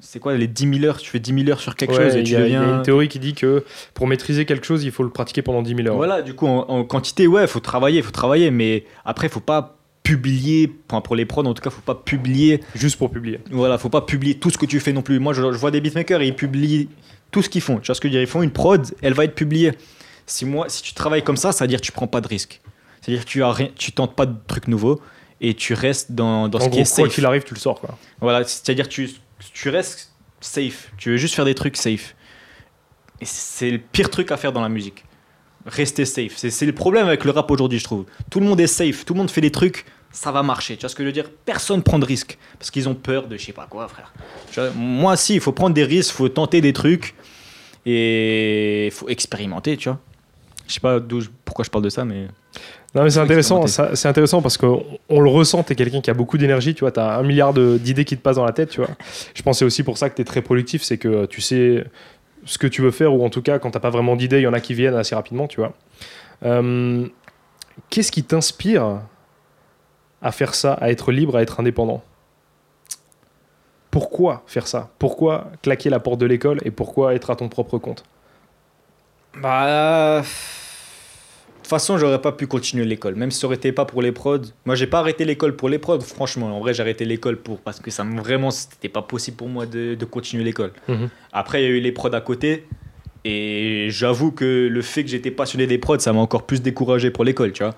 c'est quoi les dix mille heures ? Tu fais dix mille heures sur quelque ouais, chose et tu deviens... Il y a une théorie qui dit que pour maîtriser quelque chose, il faut le pratiquer pendant dix mille heures. Voilà, du coup, en, en quantité, ouais, il faut travailler, il faut travailler, mais après, il ne faut pas publier, enfin, pour les prods, en tout cas, il ne faut pas publier... Juste pour publier. Voilà, il ne faut pas publier tout ce que tu fais non plus. Moi, je, je vois des beatmakers, ils publient tout ce qu'ils font. Tu vois ce que je veux dire ? Ils font une prod, elle va être publiée. Si, moi, si tu travailles comme ça, ça veut dire que tu ne prends pas de risque. C'est-à-dire que tu ne tentes pas de trucs nouveaux. Et tu restes dans, dans ce gros, qui est safe. Quoi qu'il arrive, tu le sors, quoi. Voilà, c'est-à-dire tu, tu restes safe. Tu veux juste faire des trucs safe. Et c'est le pire truc à faire dans la musique. Rester safe. C'est, c'est le problème avec le rap aujourd'hui, je trouve. Tout le monde est safe. Tout le monde fait des trucs. Ça va marcher. Tu vois ce que je veux dire ? Personne prend de risques. Parce qu'ils ont peur de je sais pas quoi, frère. Tu vois, moi, si, il faut prendre des risques. Il faut tenter des trucs. Et il faut expérimenter, tu vois. Je sais pas d'où, pourquoi je parle de ça, mais... Non mais c'est intéressant, ça, c'est intéressant parce qu'on on le ressent, t'es quelqu'un qui a beaucoup d'énergie, tu vois, t'as un milliard de, d'idées qui te passent dans la tête, tu vois. Je pense que c'est aussi pour ça que t'es très productif, c'est que tu sais ce que tu veux faire, ou en tout cas, quand t'as pas vraiment d'idées, il y en a qui viennent assez rapidement, tu vois. Euh, qu'est-ce qui t'inspire à faire ça, à être libre, à être indépendant ? pourquoi faire ça? Pourquoi claquer la porte de l'école et pourquoi être à ton propre compte? Bah... De toute façon, j'aurais pas pu continuer l'école, même si ça aurait été pas pour les prods. Moi, j'ai pas arrêté l'école pour les prods, franchement. En vrai, j'ai arrêté l'école pour parce que ça vraiment, c'était pas possible pour moi de, de continuer l'école. Mm-hmm. Après, il y a eu les prods à côté, et j'avoue que le fait que j'étais passionné des prods, ça m'a encore plus découragé pour l'école, tu vois.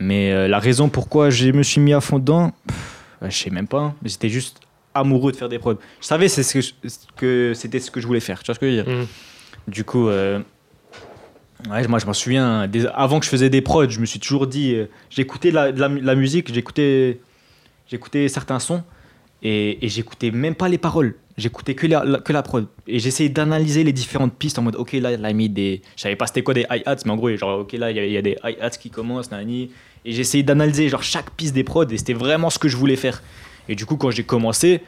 Mais euh, la raison pourquoi je me suis mis à fond dedans, pff, je sais même pas. Hein. J'étais juste amoureux de faire des prods. Je savais c'est ce que, je, que c'était ce que je voulais faire. Tu vois ce que je veux dire ? Mm-hmm. Du coup. Euh, Ouais, moi je m'en souviens, des, avant que je faisais des prods, je me suis toujours dit, euh, j'écoutais la, la, la musique, j'écoutais, j'écoutais certains sons et, et j'écoutais même pas les paroles, j'écoutais que la, la, que la prod. Et j'essayais d'analyser les différentes pistes en mode, ok là il a mis des, je savais pas c'était quoi des hi-hats, mais en gros genre ok là il y, y a des hi-hats qui commencent, nani. Et j'essayais d'analyser genre chaque piste des prods et c'était vraiment ce que je voulais faire. Et du coup quand j'ai commencé,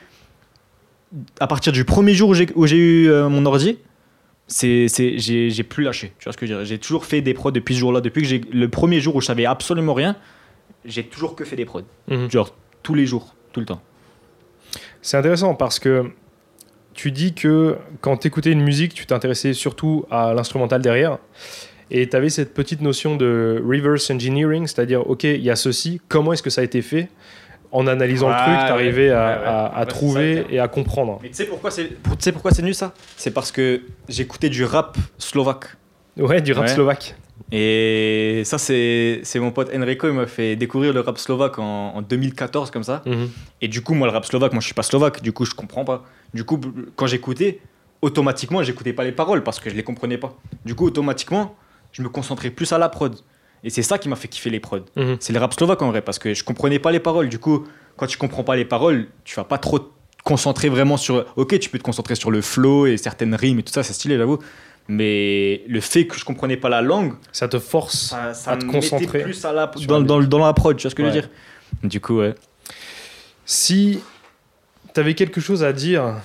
à partir du premier jour où j'ai, où j'ai eu euh, mon ordi, C'est, c'est, j'ai, j'ai plus lâché, tu vois ce que je veux dire. J'ai toujours fait des prods depuis ce jour-là, depuis que j'ai, le premier jour où je savais absolument rien, j'ai toujours que fait des prods, mmh. genre tous les jours, tout le temps. C'est intéressant parce que tu dis que quand t'écoutais une musique, tu t'intéressais surtout à l'instrumental derrière et t'avais cette petite notion de reverse engineering, c'est-à-dire ok, il y a ceci, comment est-ce que ça a été fait? En analysant ah, le truc, t'arrivais ouais, à, ouais, ouais. à, à ouais, trouver et à comprendre. Mais tu sais pourquoi c'est, tu sais pourquoi c'est nul ça ? C'est parce que j'écoutais du rap slovaque. Ouais, du rap ouais. slovaque. Et ça, c'est, c'est mon pote Enrico, il m'a fait découvrir le rap slovaque en, en deux mille quatorze, comme ça. Mm-hmm. Et du coup, moi, le rap slovaque, moi, je suis pas slovaque, du coup, je comprends pas. Du coup, quand j'écoutais, automatiquement, j'écoutais pas les paroles parce que je les comprenais pas. Du coup, automatiquement, je me concentrais plus à la prod. Et c'est ça qui m'a fait kiffer les prods. Mmh. C'est le rap slovaque en vrai, parce que je comprenais pas les paroles. Du coup, quand tu comprends pas les paroles, tu vas pas trop te concentrer vraiment sur... Ok, tu peux te concentrer sur le flow et certaines rimes et tout ça, c'est stylé, j'avoue. Mais le fait que je comprenais pas la langue... Ça te force ça, ça à te concentrer. Ça me mettait plus à la, dans, dans, dans la prod, tu vois ce que ouais. je veux dire ? Du coup, ouais. Si t'avais quelque chose à dire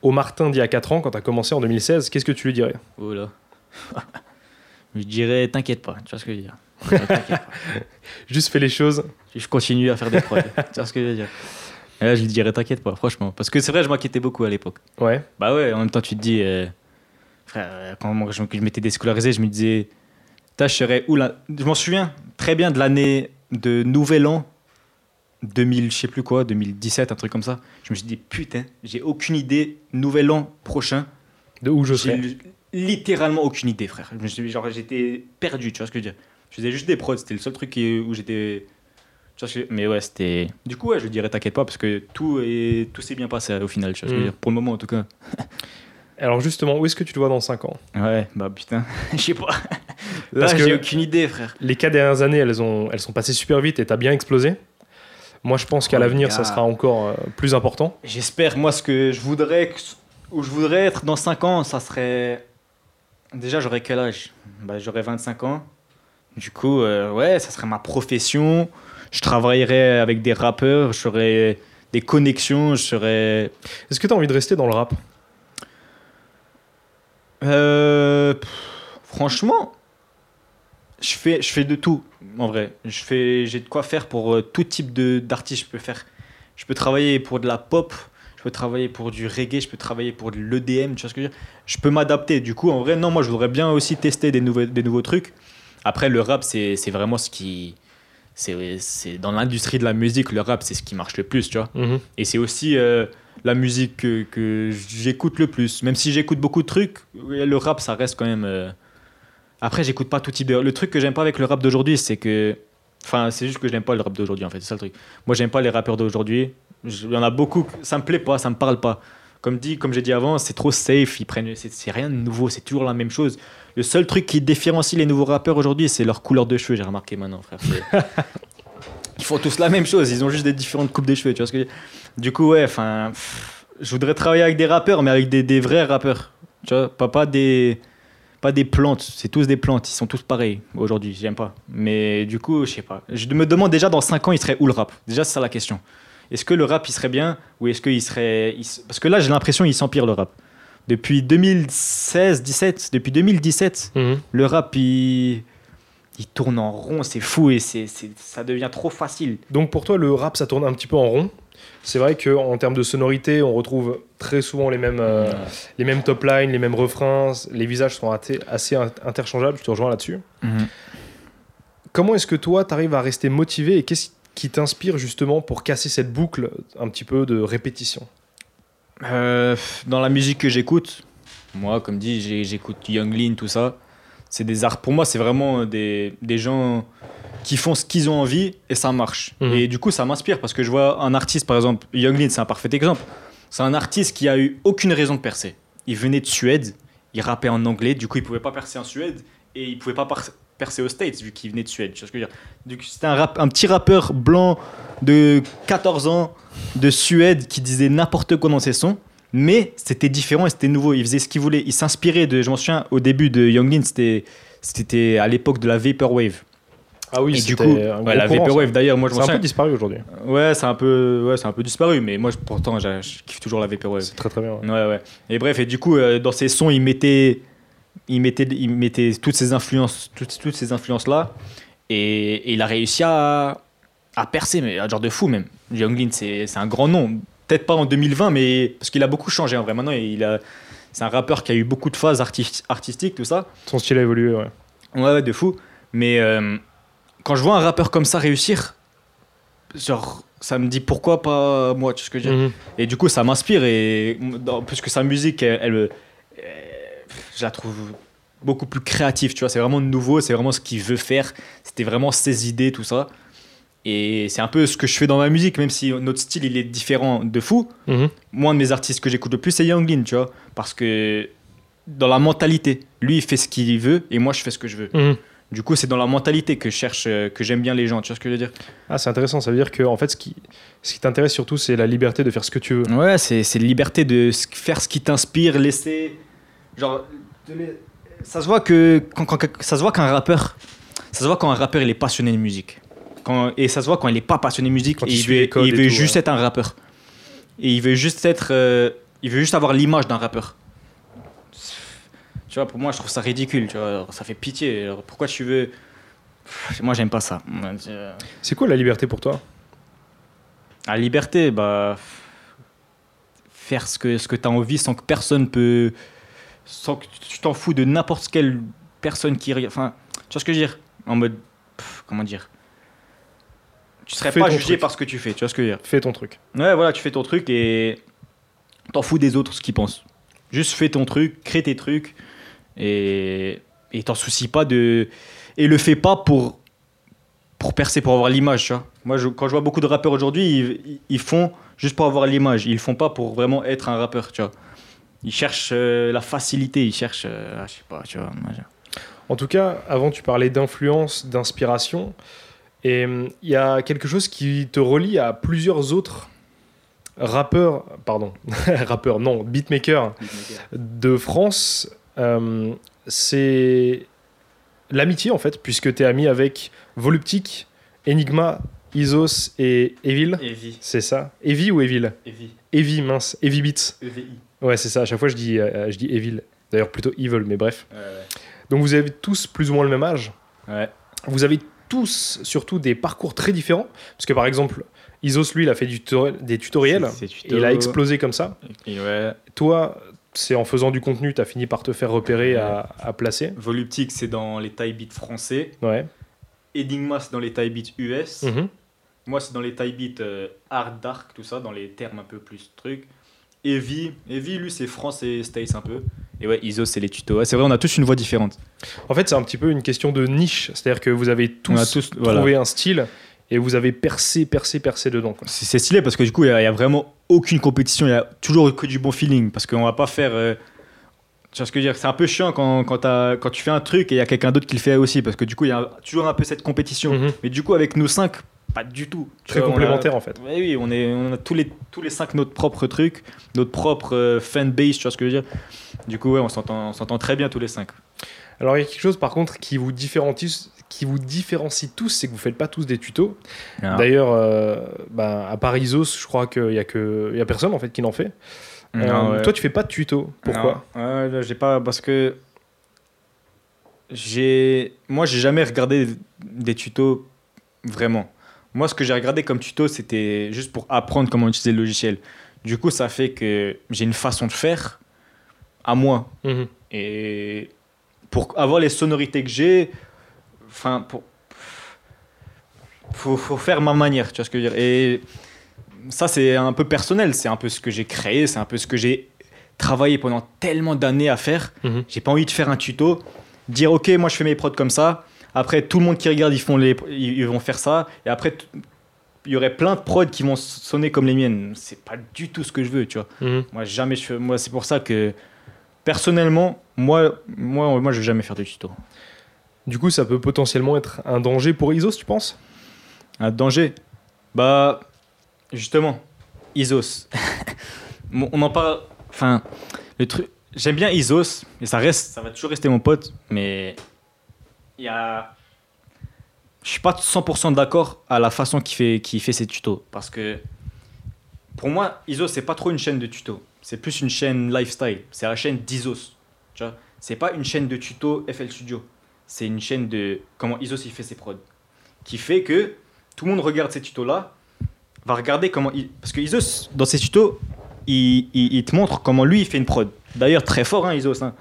au Martin d'il y a quatre ans, quand t'as commencé en deux mille seize, qu'est-ce que tu lui dirais ? Oh là Je dirais, t'inquiète pas, tu vois ce que je veux dire. T'inquiète pas. Juste fais les choses. Je continue à faire des prods, tu vois ce que je veux dire. Et là, je lui dirais, t'inquiète pas, franchement. Parce que c'est vrai, je m'inquiétais beaucoup à l'époque. Ouais. Bah ouais, en même temps, tu te dis, euh, frère, quand moi, je, je m'étais déscolarisé, je me disais, je serais où là ? Je m'en souviens très bien de l'année de Nouvel An, deux mille, je sais plus quoi, deux mille dix-sept, un truc comme ça. Je me suis dit, putain, j'ai aucune idée, Nouvel An prochain. De où je serai ? Littéralement aucune idée, frère. Genre, j'étais perdu, tu vois ce que je veux dire. Je faisais juste des prods, c'était le seul truc où j'étais... Tu vois ce que... Mais ouais, c'était... Du coup, ouais, je dirais t'inquiète pas, parce que tout, est... tout s'est bien passé au final, tu vois ce que je veux dire. Pour le moment, en tout cas. Alors justement, où est-ce que tu te vois dans cinq ans ? Ouais, bah putain, je sais pas. Là, parce que j'ai aucune idée, frère. Les quatre dernières années, elles, ont... elles sont passées super vite et t'as bien explosé. Moi, je pense qu'à oh, l'avenir, gars. Ça sera encore plus important. J'espère, moi, ce que je voudrais... Où je voudrais être dans cinq ans, ça serait... Déjà, j'aurais quel âge ? Bah, j'aurais vingt-cinq ans. Du coup, euh, ouais, ça serait ma profession. Je travaillerais avec des rappeurs, j'aurais des connexions, je serais... Est-ce que tu as envie de rester dans le rap ? euh, pff, Franchement, je fais, je fais de tout, en vrai. Je fais, j'ai de quoi faire pour euh, tout type de, d'artiste. Je peux faire, je peux travailler pour de la pop... Je peux travailler pour du reggae, je peux travailler pour de l'E D M, tu vois ce que je veux dire ? Je peux m'adapter. Du coup, en vrai, non, moi, je voudrais bien aussi tester des, nouvel- des nouveaux trucs. Après, le rap, c'est, c'est vraiment ce qui... C'est, c'est dans l'industrie de la musique, le rap, c'est ce qui marche le plus, tu vois. Mm-hmm. Et c'est aussi euh, la musique que, que j'écoute le plus. Même si j'écoute beaucoup de trucs, le rap, ça reste quand même... Euh... Après, j'écoute pas tout type de... Le truc que j'aime pas avec le rap d'aujourd'hui, c'est que... Enfin, c'est juste que je n'aime pas le rap d'aujourd'hui, en fait, c'est ça le truc. Moi, j'aime pas les rappeurs d'aujourd'hui. Il y en a beaucoup, ça me plaît pas, ça me parle pas. Comme dit, comme j'ai dit avant, c'est trop safe, ils prennent, c'est, c'est rien de nouveau, c'est toujours la même chose. Le seul truc qui différencie les nouveaux rappeurs aujourd'hui, c'est leur couleur de cheveux, j'ai remarqué maintenant, frère. Ils font tous la même chose, ils ont juste des différentes coupes de cheveux, tu vois ce que je veux dire ? Du coup, ouais, enfin, je voudrais travailler avec des rappeurs, mais avec des, des vrais rappeurs, tu vois, pas, pas des... Pas des plantes, c'est tous des plantes, ils sont tous pareils aujourd'hui, j'aime pas. Mais du coup, je sais pas. Je me demande déjà dans cinq ans, il serait où le rap ? Déjà, c'est ça la question. Est-ce que le rap, il serait bien ? Ou est-ce qu'il serait. Il... Parce que là, j'ai l'impression qu'il s'empire le rap. Depuis deux mille seize dix-sept, depuis deux mille dix-sept, mmh. le rap, il... il tourne en rond, c'est fou et c'est... C'est... ça devient trop facile. Donc pour toi, le rap, ça tourne un petit peu en rond ? C'est vrai qu'en termes de sonorité, on retrouve très souvent les mêmes, euh, ouais. les mêmes top lines, les mêmes refrains. Les visages sont assez interchangeables. Je te rejoins là-dessus. Mm-hmm. Comment est-ce que toi, tu arrives à rester motivé et qu'est-ce qui t'inspire justement pour casser cette boucle un petit peu de répétition ? euh, Dans la musique que j'écoute, moi, comme dit, j'écoute Yung Lean, tout ça. C'est des arts. Pour moi, c'est vraiment des, des gens qui font ce qu'ils ont envie et ça marche. Mmh. Et du coup, ça m'inspire parce que je vois un artiste, par exemple, Yung Lean, c'est un parfait exemple. C'est un artiste qui a eu aucune raison de percer. Il venait de Suède, il rappait en anglais, du coup, il pouvait pas percer en Suède et il pouvait pas par- percer aux States vu qu'il venait de Suède. Tu vois ce que je veux dire ? Donc, c'était un, rap- un petit rappeur blanc de quatorze ans de Suède qui disait n'importe quoi dans ses sons. Mais c'était différent et c'était nouveau. Il faisait ce qu'il voulait. Il s'inspirait de. Je m'en souviens, au début de Yung Lean, c'était, c'était à l'époque de la Vaporwave. Ah oui, et c'était du coup, un ouais, la courant, Vaporwave, ça. D'ailleurs, moi je m'en souviens. C'est un peu disparu aujourd'hui. Ouais, c'est un peu, ouais, c'est un peu disparu. Mais moi, pourtant, je, je kiffe toujours la Vaporwave. C'est très très bien. Ouais, ouais. ouais. Et bref, et du coup, euh, dans ses sons, il mettait, il mettait, il mettait toutes ces influences, toutes, toutes ces influences-là. Et, et il a réussi à, à percer, mais un genre de fou même. Yung Lean, c'est, c'est un grand nom. Peut-être pas en deux mille vingt, mais parce qu'il a beaucoup changé en vrai. Maintenant, il a... c'est un rappeur qui a eu beaucoup de phases arti- artistiques, tout ça. Son style a évolué, ouais. Ouais, ouais, de fou. Mais euh, quand je vois un rappeur comme ça réussir, genre, ça me dit pourquoi pas moi, tu sais ce que je veux dire. Mm-hmm. Et du coup, ça m'inspire. Et parce que sa musique, elle, elle, elle, je la trouve beaucoup plus créative, tu vois. C'est vraiment nouveau, c'est vraiment ce qu'il veut faire. C'était vraiment ses idées, tout ça. Et c'est un peu ce que je fais dans ma musique, même si notre style il est différent de fou. Mmh. Moi, un de mes artistes que j'écoute le plus, c'est Yung Lean, tu vois, parce que dans la mentalité, lui il fait ce qu'il veut et moi je fais ce que je veux. Mmh. Du coup, c'est dans la mentalité que je cherche, que j'aime bien les gens, tu vois ce que je veux dire ? Ah, c'est intéressant, ça veut dire que en fait, ce qui, ce qui t'intéresse surtout, c'est la liberté de faire ce que tu veux. Ouais, c'est, c'est la liberté de faire ce qui t'inspire, laisser. Genre, les... ça se voit que quand, quand, ça se voit qu'un rappeur, ça se voit quand un rappeur il est passionné de musique. Quand, et ça se voit quand il n'est pas passionné de musique, et il, veut, il veut et tout, juste ouais. être un rappeur. Et il veut juste être, euh, il veut juste avoir l'image d'un rappeur. Tu vois, pour moi, je trouve ça ridicule. Tu vois, ça fait pitié. Alors, pourquoi tu veux ? Pff, moi, j'aime pas ça. C'est quoi la liberté pour toi ? La liberté, bah faire ce que ce que t'as envie, sans que personne peut, sans que tu t'en fous de n'importe quelle personne qui, enfin, tu vois ce que je veux dire ? En mode, pff, comment dire ? Tu serais fais pas jugé truc. Par ce que tu fais, tu vois ce que je veux dire. Fais ton truc. Ouais, voilà, tu fais ton truc et t'en fous des autres, ce qu'ils pensent. Juste fais ton truc, crée tes trucs et, et t'en soucies pas de... Et le fais pas pour, pour percer, pour avoir l'image, tu vois. Moi, je, quand je vois beaucoup de rappeurs aujourd'hui, ils, ils font juste pour avoir l'image. Ils font pas pour vraiment être un rappeur, tu vois. Ils cherchent euh, la facilité, ils cherchent... Euh, je sais pas, tu vois. En tout cas, avant, tu parlais d'influence, d'inspiration... Et il y a quelque chose qui te relie à plusieurs autres rappeurs, pardon, rappeurs, non, beatmakers beatmaker. de France. Euh, c'est l'amitié, en fait, puisque tu es ami avec Voluptique, Enigma, Isos et Evil. Evie. C'est ça. Evie ou Evil Evie. Evie, mince. Evie Beats. Evie. Ouais, c'est ça. À chaque fois, je dis, euh, je dis Evil. D'ailleurs, plutôt Evil, mais bref. Ouais, ouais. Donc, vous avez tous plus ou moins le même âge. Ouais. Vous avez tous, surtout des parcours très différents, parce que par exemple, Isos, lui, il a fait du tuto- des tutoriels, c'est, c'est tuto. Et il a explosé comme ça. Et ouais. Toi, c'est en faisant du contenu, t'as fini par te faire repérer, ouais. à, à placer. Voluptique, c'est dans les Thai beats français. Ouais. Enigma, c'est dans les Thai beats U S. Mm-hmm. Moi, c'est dans les Thai beats euh, hard dark, tout ça, dans les termes un peu plus trucs. Evie, Evie, lui, c'est France et States un peu. Et ouais, Isos, c'est les tutos. Ouais, c'est vrai, on a tous une voix différente. En fait, c'est un petit peu une question de niche. C'est-à-dire que vous avez tous, on a tous trouvé voilà. un style et vous avez percé, percé, percé dedans. Quoi. C'est, c'est stylé parce que du coup, il n'y a, a vraiment aucune compétition. Il n'y a toujours que du bon feeling parce qu'on ne va pas faire... Euh... Tu vois ce que je veux dire ? C'est un peu chiant quand, quand, quand tu fais un truc et il y a quelqu'un d'autre qui le fait aussi parce que du coup, il y a toujours un peu cette compétition. Mm-hmm. Mais du coup, avec nous cinq... Pas du tout. Très vois, complémentaire a, en fait. Oui, oui, on, est, on a tous les, tous les cinq notre propre truc, notre propre euh, fanbase, tu vois ce que je veux dire. Du coup, ouais, on s'entend, on s'entend très bien tous les cinq. Alors, il y a quelque chose par contre qui vous différencie, qui vous différencie tous, c'est que vous ne faites pas tous des tutos. Ah. D'ailleurs, euh, bah, à part Isos, je crois qu'il n'y a, a personne en fait qui n'en fait. Non, euh, ouais. Toi, tu ne fais pas de tutos. Pourquoi ? Non, euh, j'ai pas, parce que j'ai... moi, je n'ai jamais regardé des tutos vraiment. Moi, ce que j'ai regardé comme tuto, c'était juste pour apprendre comment utiliser le logiciel. Du coup, ça fait que j'ai une façon de faire à moi. Mmh. Et pour avoir les sonorités que j'ai, enfin, pour... faut, faut faire ma manière, tu vois ce que je veux dire. Et ça, c'est un peu personnel. C'est un peu ce que j'ai créé, c'est un peu ce que j'ai travaillé pendant tellement d'années à faire. Mmh. J'ai pas envie de faire un tuto, dire « Ok, moi, je fais mes prods comme ça ». Après, tout le monde qui regarde, ils, font les, ils vont faire ça. Et après, t- il y aurait plein de prods qui vont sonner comme les miennes. C'est pas du tout ce que je veux, tu vois. Mm-hmm. Moi, jamais je, moi, c'est pour ça que, personnellement, moi, moi, moi je vais jamais faire de tuto. Du coup, ça peut potentiellement être un danger pour Isos, tu penses ? Un danger ? Bah, justement, Isos. On en parle... Enfin, le truc... J'aime bien Isos, et ça reste, ça va toujours rester mon pote, mais... Il y a... Je ne suis pas cent pour cent d'accord à la façon qu'il fait, qu'il fait ses tutos. Parce que pour moi, Isos, ce n'est pas trop une chaîne de tutos. C'est plus une chaîne lifestyle. C'est la chaîne d'Isos. Ce n'est pas une chaîne de tutos F L Studio. C'est une chaîne de comment Isos il fait ses prods. Qui fait que tout le monde regarde ces tutos-là, va regarder comment... Il... Parce que Isos, dans ses tutos, il, il, il te montre comment lui, il fait une prod. D'ailleurs, très fort, hein, Isos. Hein.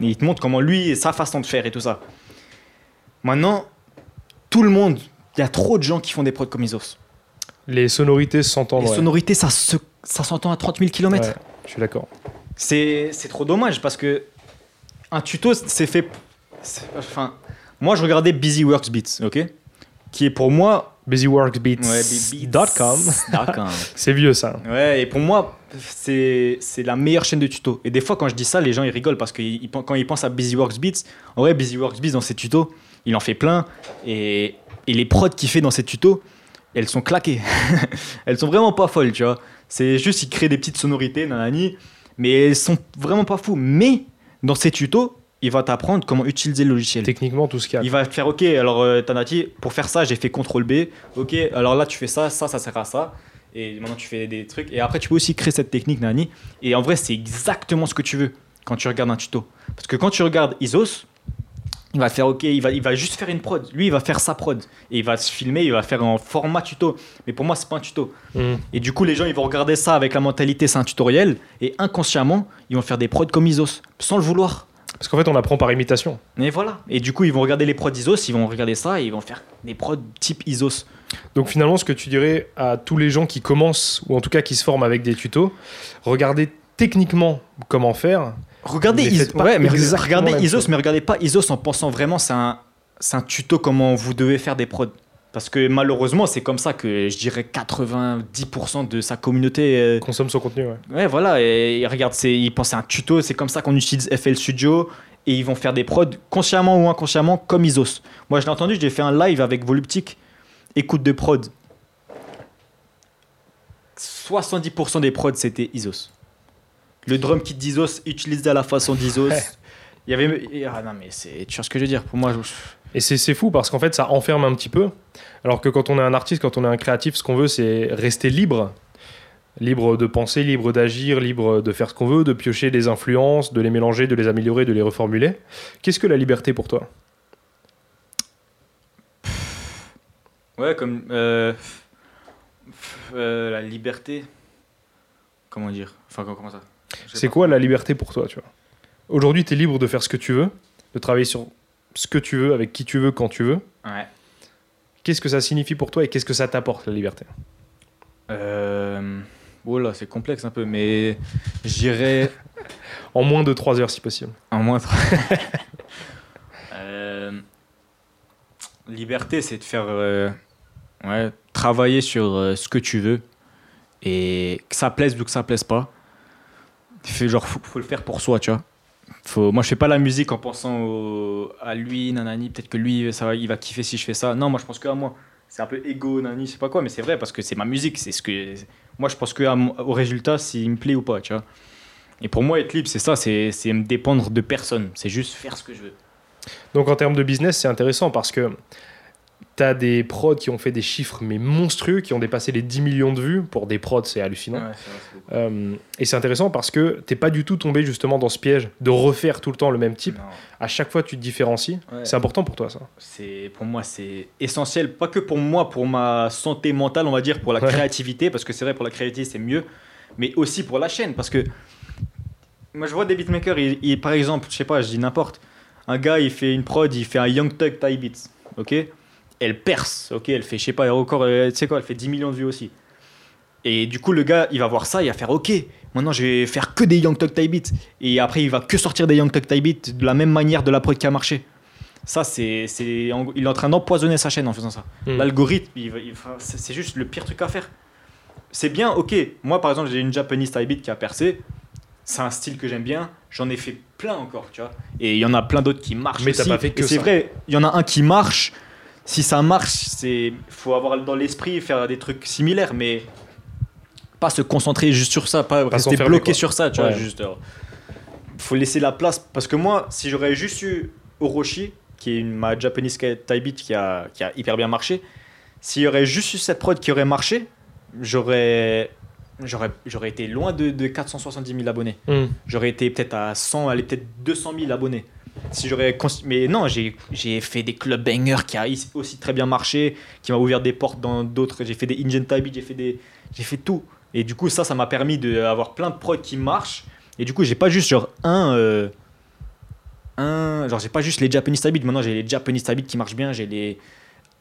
Il te montre comment lui, sa façon de faire et tout ça. Maintenant, tout le monde, il y a trop de gens qui font des prods comme Isos. Les sonorités s'entendent. Les ouais. sonorités, ça, se, ça s'entend à trente mille kilomètres. Ouais, je suis d'accord. C'est, c'est trop dommage parce que un tuto, c'est fait. C'est, enfin, moi, je regardais BusyWorksBeats, ok, qui est pour moi BusyWorksBeats dot com. Ouais, c'est vieux ça. Ouais, et pour moi, c'est c'est la meilleure chaîne de tutos. Et des fois, quand je dis ça, les gens ils rigolent parce que ils, quand ils pensent à BusyWorksBeats, en vrai, BusyWorksBeats dans ses tutos. Il en fait plein et, et les prods qu'il fait dans ses tutos, elles sont claquées. Elles sont vraiment pas folles, tu vois. C'est juste il crée des petites sonorités, nanani, mais elles sont vraiment pas fous. Mais dans ses tutos, il va t'apprendre comment utiliser le logiciel. Techniquement, tout ce qu'il y a. Il va te faire OK, alors euh, Tanati, pour faire ça, j'ai fait contrôle B. OK, alors là, tu fais ça, ça, ça sert à ça. Et maintenant, tu fais des trucs. Et après, tu peux aussi créer cette technique, nanani. Et en vrai, c'est exactement ce que tu veux quand tu regardes un tuto. Parce que quand tu regardes Isos, il va faire OK, il va, il va juste faire une prod. Lui, il va faire sa prod. Et il va se filmer, il va faire en format tuto. Mais pour moi, c'est pas un tuto. Mmh. Et du coup, les gens, ils vont regarder ça avec la mentalité, c'est un tutoriel. Et inconsciemment, ils vont faire des prods comme Isos, sans le vouloir. Parce qu'en fait, on apprend par imitation. Et voilà. Et du coup, ils vont regarder les prods Isos, ils vont regarder ça et ils vont faire des prods type Isos. Donc finalement, ce que tu dirais à tous les gens qui commencent, ou en tout cas qui se forment avec des tutos, regardez techniquement comment faire. Regardez, Is- ouais, mais regardez Isos, chose. mais regardez pas Isos en pensant vraiment c'est un, c'est un tuto comment vous devez faire des prods. Parce que malheureusement, c'est comme ça que je dirais quatre-vingt-dix pour cent de sa communauté euh... consomme son contenu. Ouais, ouais voilà. Et, et regarde, c'est, ils pensent c'est un tuto, c'est comme ça qu'on utilise F L Studio et ils vont faire des prods consciemment ou inconsciemment comme Isos. Moi, je l'ai entendu, j'ai fait un live avec Voluptique, écoute de prod. soixante-dix pour cent des prods, c'était Isos. Le drum kit d'Isos utilisé à la façon d'Isos. Il y avait... Ah non, mais c'est... Tu vois ce que je veux dire ? Pour moi, je... Et c'est, c'est fou parce qu'en fait, ça enferme un petit peu. Alors que quand on est un artiste, quand on est un créatif, ce qu'on veut, c'est rester libre. Libre de penser, libre d'agir, libre de faire ce qu'on veut, de piocher des influences, de les mélanger, de les améliorer, de les reformuler. Qu'est-ce que la liberté pour toi ? Ouais, comme... Euh... Euh, la liberté... Comment dire ? Enfin, comment ça ? C'est quoi la liberté pour toi, tu vois ? Aujourd'hui, tu es libre de faire ce que tu veux, de travailler sur ce que tu veux, avec qui tu veux, quand tu veux. Ouais. Qu'est-ce que ça signifie pour toi et qu'est-ce que ça t'apporte, la liberté ? Euh... Oh là, c'est complexe un peu, mais j'irais... en moins de trois heures, si possible. En moins de trois heures. euh... Liberté, c'est de faire... Euh... Ouais, travailler sur euh, ce que tu veux et que ça plaise ou que ça plaise pas. Fait genre faut, faut le faire pour soi, tu vois. Faut, moi je fais pas la musique en pensant au, à lui nanani, peut-être que lui ça va, il va kiffer si je fais ça. Non, moi je pense que à moi, c'est un peu égo nanani, je sais pas quoi, mais c'est vrai parce que c'est ma musique, c'est ce que moi je pense que à, au résultat s'il me plaît ou pas, tu vois. Et pour moi être libre, c'est ça, c'est c'est me dépendre de personne, c'est juste faire ce que je veux. Donc en termes de business, c'est intéressant parce que T'as des prods qui ont fait des chiffres mais monstrueux, qui ont dépassé les dix millions de vues. Pour des prods, c'est hallucinant. Ouais, c'est vrai, c'est euh, et c'est intéressant parce que t'es pas du tout tombé justement dans ce piège de refaire tout le temps le même type. Non. À chaque fois, tu te différencies. Ouais. C'est important pour toi, ça. C'est, pour moi, c'est essentiel. Pas que pour moi, pour ma santé mentale, on va dire, pour la ouais. créativité. Parce que c'est vrai, pour la créativité, c'est mieux. Mais aussi pour la chaîne. Parce que moi, je vois des beatmakers, ils, ils, par exemple, je sais pas, je dis n'importe. Un gars, il fait une prod, il fait un Young Thug Thai Beats. Ok ? Elle perce, ok, elle fait, je sais pas, record, tu sais quoi, elle fait dix millions de vues aussi. Et du coup, le gars, il va voir ça, il va faire, ok, maintenant je vais faire que des Young Thug Thai Beats. Et après, il va que sortir des Young Thug Thai Beats de la même manière de la prod qui a marché. Ça, c'est, c'est, il est en train d'empoisonner sa chaîne en faisant ça. Mmh. L'algorithme, il, il, c'est juste le pire truc à faire. C'est bien, ok, moi par exemple, j'ai une Japanese Thai Beat qui a percé. C'est un style que j'aime bien. J'en ai fait plein encore, tu vois. Et il y en a plein d'autres qui marchent. Mais aussi. T'as pas fait que ça. C'est vrai, il y en a un qui marche. Si ça marche, c'est faut avoir dans l'esprit faire des trucs similaires, mais pas se concentrer juste sur ça, pas, pas rester bloqué quoi. Sur ça. Tu ouais. vois, juste, alors, faut laisser la place parce que moi, si j'aurais juste eu Orochi, qui est une, ma Japanese Thai Beat qui a qui a hyper bien marché, s'il y aurait juste eu cette prod qui aurait marché, j'aurais j'aurais j'aurais été loin de, de quatre cent soixante-dix mille abonnés. Mm. J'aurais été peut-être à cent, allez peut-être deux cent mille abonnés. Si j'aurais const... mais non j'ai, j'ai fait des club bangers qui a aussi très bien marché, qui m'a ouvert des portes dans d'autres. J'ai fait des Indian Thai Beat, j'ai fait des j'ai fait tout, et du coup ça ça m'a permis d'avoir plein de prods qui marchent. Et du coup j'ai pas juste genre un euh... un genre j'ai pas juste les Japanese Thai Beat. Maintenant j'ai les Japanese Thai Beat qui marchent bien, j'ai les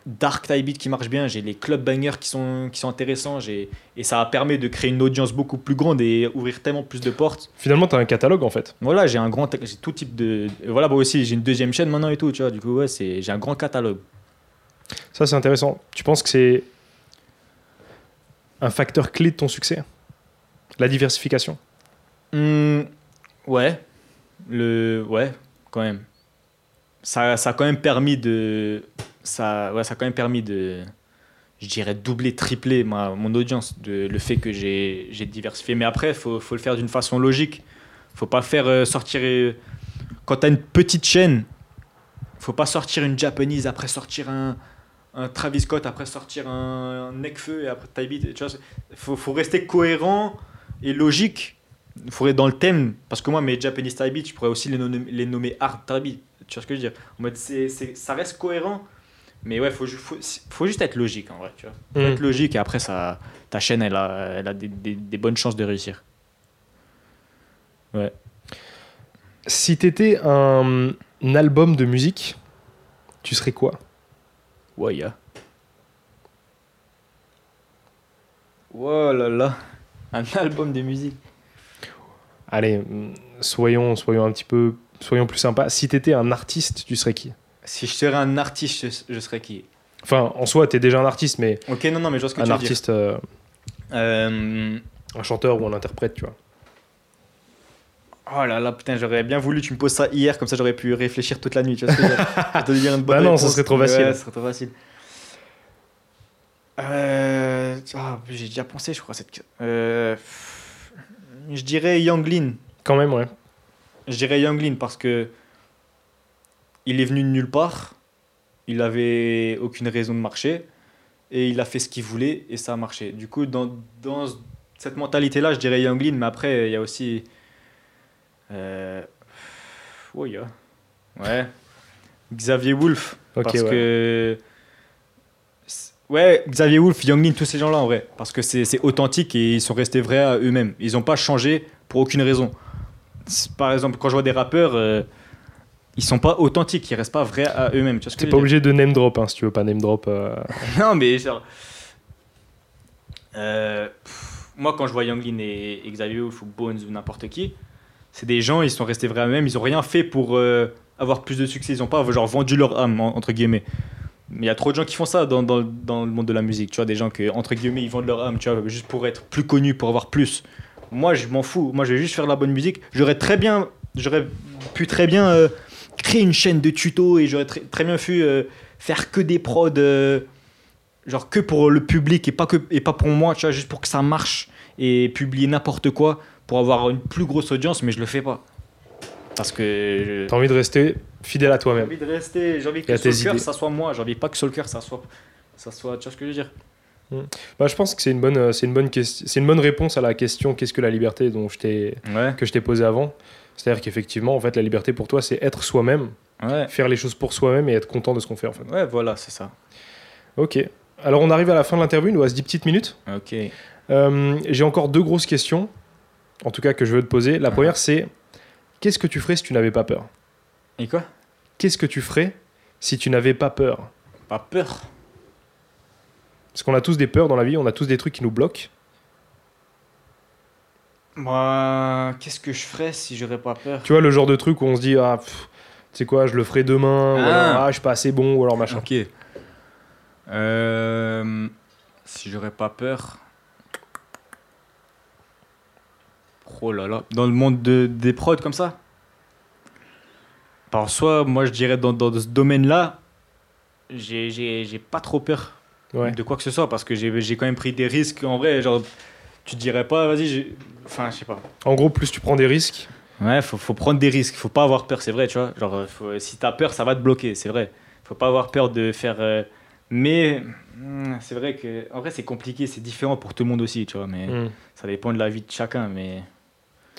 Dark Thai Beat qui marchent bien, j'ai les club bangers qui sont, qui sont intéressants, j'ai... et ça permet de créer une audience beaucoup plus grande et ouvrir tellement plus de portes. Finalement, t'as un catalogue en fait. Voilà, j'ai un grand, j'ai tout type de, voilà, bah aussi j'ai une deuxième chaîne maintenant et tout, tu vois. Du coup, ouais, c'est, j'ai un grand catalogue. Ça, c'est intéressant. Tu penses que c'est un facteur clé de ton succès, la diversification? Mmh, ouais, le, ouais, quand même. Ça, ça a quand même permis de Ça, ouais, ça a quand même permis de, je dirais, doubler, tripler ma, mon audience, de, le fait que j'ai, j'ai diversifié. Mais après, il faut, faut le faire d'une façon logique. Il ne faut pas faire euh, sortir... Euh, quand tu as une petite chaîne, il ne faut pas sortir une Japanese, après sortir un, un Travis Scott, après sortir un, un Nekfeu, et après Thai Beat. Il faut, faut rester cohérent et logique. Il faut être dans le thème. Parce que moi, mes Japanese Thai Beat, je pourrais aussi les nommer, les nommer Hard Thai Beat. Tu vois ce que je veux dire ? En mode, c'est, c'est, ça reste cohérent. Mais ouais, faut, faut, faut juste être logique en vrai, tu vois. Faut mmh. être logique, et après, ça, ta chaîne, elle a, elle a des, des, des bonnes chances de réussir. Ouais. Si t'étais un, un album de musique, tu serais quoi ? Waya. Oh là là, un album de musique. Allez, soyons, soyons un petit peu, soyons plus sympas. Si t'étais un artiste, tu serais qui ? Si je serais un artiste, je, je serais qui ? Enfin, en soi, t'es déjà un artiste, mais... Ok, non, non, mais je vois ce que tu veux dire. Un artiste... Euh, euh... Un chanteur ou un interprète, tu vois. Oh là là, putain, j'aurais bien voulu que tu me poses ça hier, comme ça j'aurais pu réfléchir toute la nuit, tu vois ce que je veux dire ? Je te dire une bonne bah non, réponse, ça serait trop facile. Ouais, ça serait trop facile. Euh... Oh, j'ai déjà pensé, je crois, cette... Euh... Je dirais Yung Lean. Quand même, ouais. Je dirais Yung Lean, parce que... Il est venu de nulle part, il n'avait aucune raison de marcher, et il a fait ce qu'il voulait, et ça a marché. Du coup, dans, dans cette mentalité-là, je dirais Yung Lean, mais après, il y a aussi... Euh... Oh, yeah. Ouais. Xavier Wulf, okay, parce ouais. que... Ouais, Xavier Wulf, Yung Lean, tous ces gens-là, en vrai, parce que c'est, c'est authentique, et ils sont restés vrais à eux-mêmes. Ils n'ont pas changé pour aucune raison. Par exemple, quand je vois des rappeurs... Euh... Ils sont pas authentiques, ils restent pas vrais à eux-mêmes. Tu n'es pas obligé de name drop, hein, si tu veux pas name drop. Euh... non, mais genre... euh, pff, moi, quand je vois Yung Lean et, et Xavier Wulf ou Bones ou n'importe qui, c'est des gens, ils sont restés vrais à eux-mêmes, ils ont rien fait pour euh, avoir plus de succès, ils ont pas genre vendu leur âme en, entre guillemets. Mais il y a trop de gens qui font ça dans dans dans le monde de la musique, tu vois, des gens que entre guillemets ils vendent leur âme, tu vois, juste pour être plus connus, pour avoir plus. Moi, je m'en fous. Moi, je vais juste faire de la bonne musique. J'aurais très bien, j'aurais pu très bien euh, créer une chaîne de tutos, et j'aurais très, très bien pu euh, faire que des prods euh, genre que pour le public et pas, que, et pas pour moi, tu vois, juste pour que ça marche, et publier n'importe quoi pour avoir une plus grosse audience, mais je le fais pas. Parce que... Je... T'as envie de rester fidèle à toi-même. J'ai envie de rester, j'ai envie que Salker, ça soit moi, j'ai envie pas que Salker, ça soit, ça soit, tu vois ce que je veux dire. Mmh. Bah, je pense que c'est une bonne, c'est une bonne question, c'est une bonne réponse à la question qu'est-ce que la liberté dont je t'ai, ouais. que je t'ai posée avant. C'est-à-dire qu'effectivement, en fait, la liberté pour toi, c'est être soi-même, ouais. faire les choses pour soi-même et être content de ce qu'on fait, en fait. Ouais, voilà, c'est ça. Ok. Alors, on arrive à la fin de l'interview, il nous reste dix petites minutes. Ok. Euh, j'ai encore deux grosses questions, en tout cas que je veux te poser. La ah. première, c'est qu'est-ce que tu ferais si tu n'avais pas peur ? Et quoi ? Qu'est-ce que tu ferais si tu n'avais pas peur ? Pas peur ? Parce qu'on a tous des peurs dans la vie, on a tous des trucs qui nous bloquent. Moi, qu'est-ce que je ferais si j'aurais pas peur ? Tu vois, le genre de truc où on se dit, ah, pff, tu sais quoi, je le ferai demain, ah. ou alors, ah, je suis pas assez bon, ou alors machin. Ok. Euh, si j'aurais pas peur. Oh là là. Dans le monde de, des prods comme ça ? En soi, moi, je dirais dans, dans ce domaine-là, j'ai, j'ai, j'ai pas trop peur ouais. de quoi que ce soit, parce que j'ai, j'ai quand même pris des risques en vrai, genre. Tu te dirais pas, vas-y, j'ai... enfin, je sais pas. En gros, plus tu prends des risques. Ouais, faut, faut prendre des risques, faut pas avoir peur, c'est vrai, tu vois. Genre, faut, si t'as peur, ça va te bloquer, c'est vrai. Faut pas avoir peur de faire. Euh... Mais c'est vrai que, en vrai, c'est compliqué, c'est différent pour tout le monde aussi, tu vois. Mais mm. ça dépend de la vie de chacun, mais.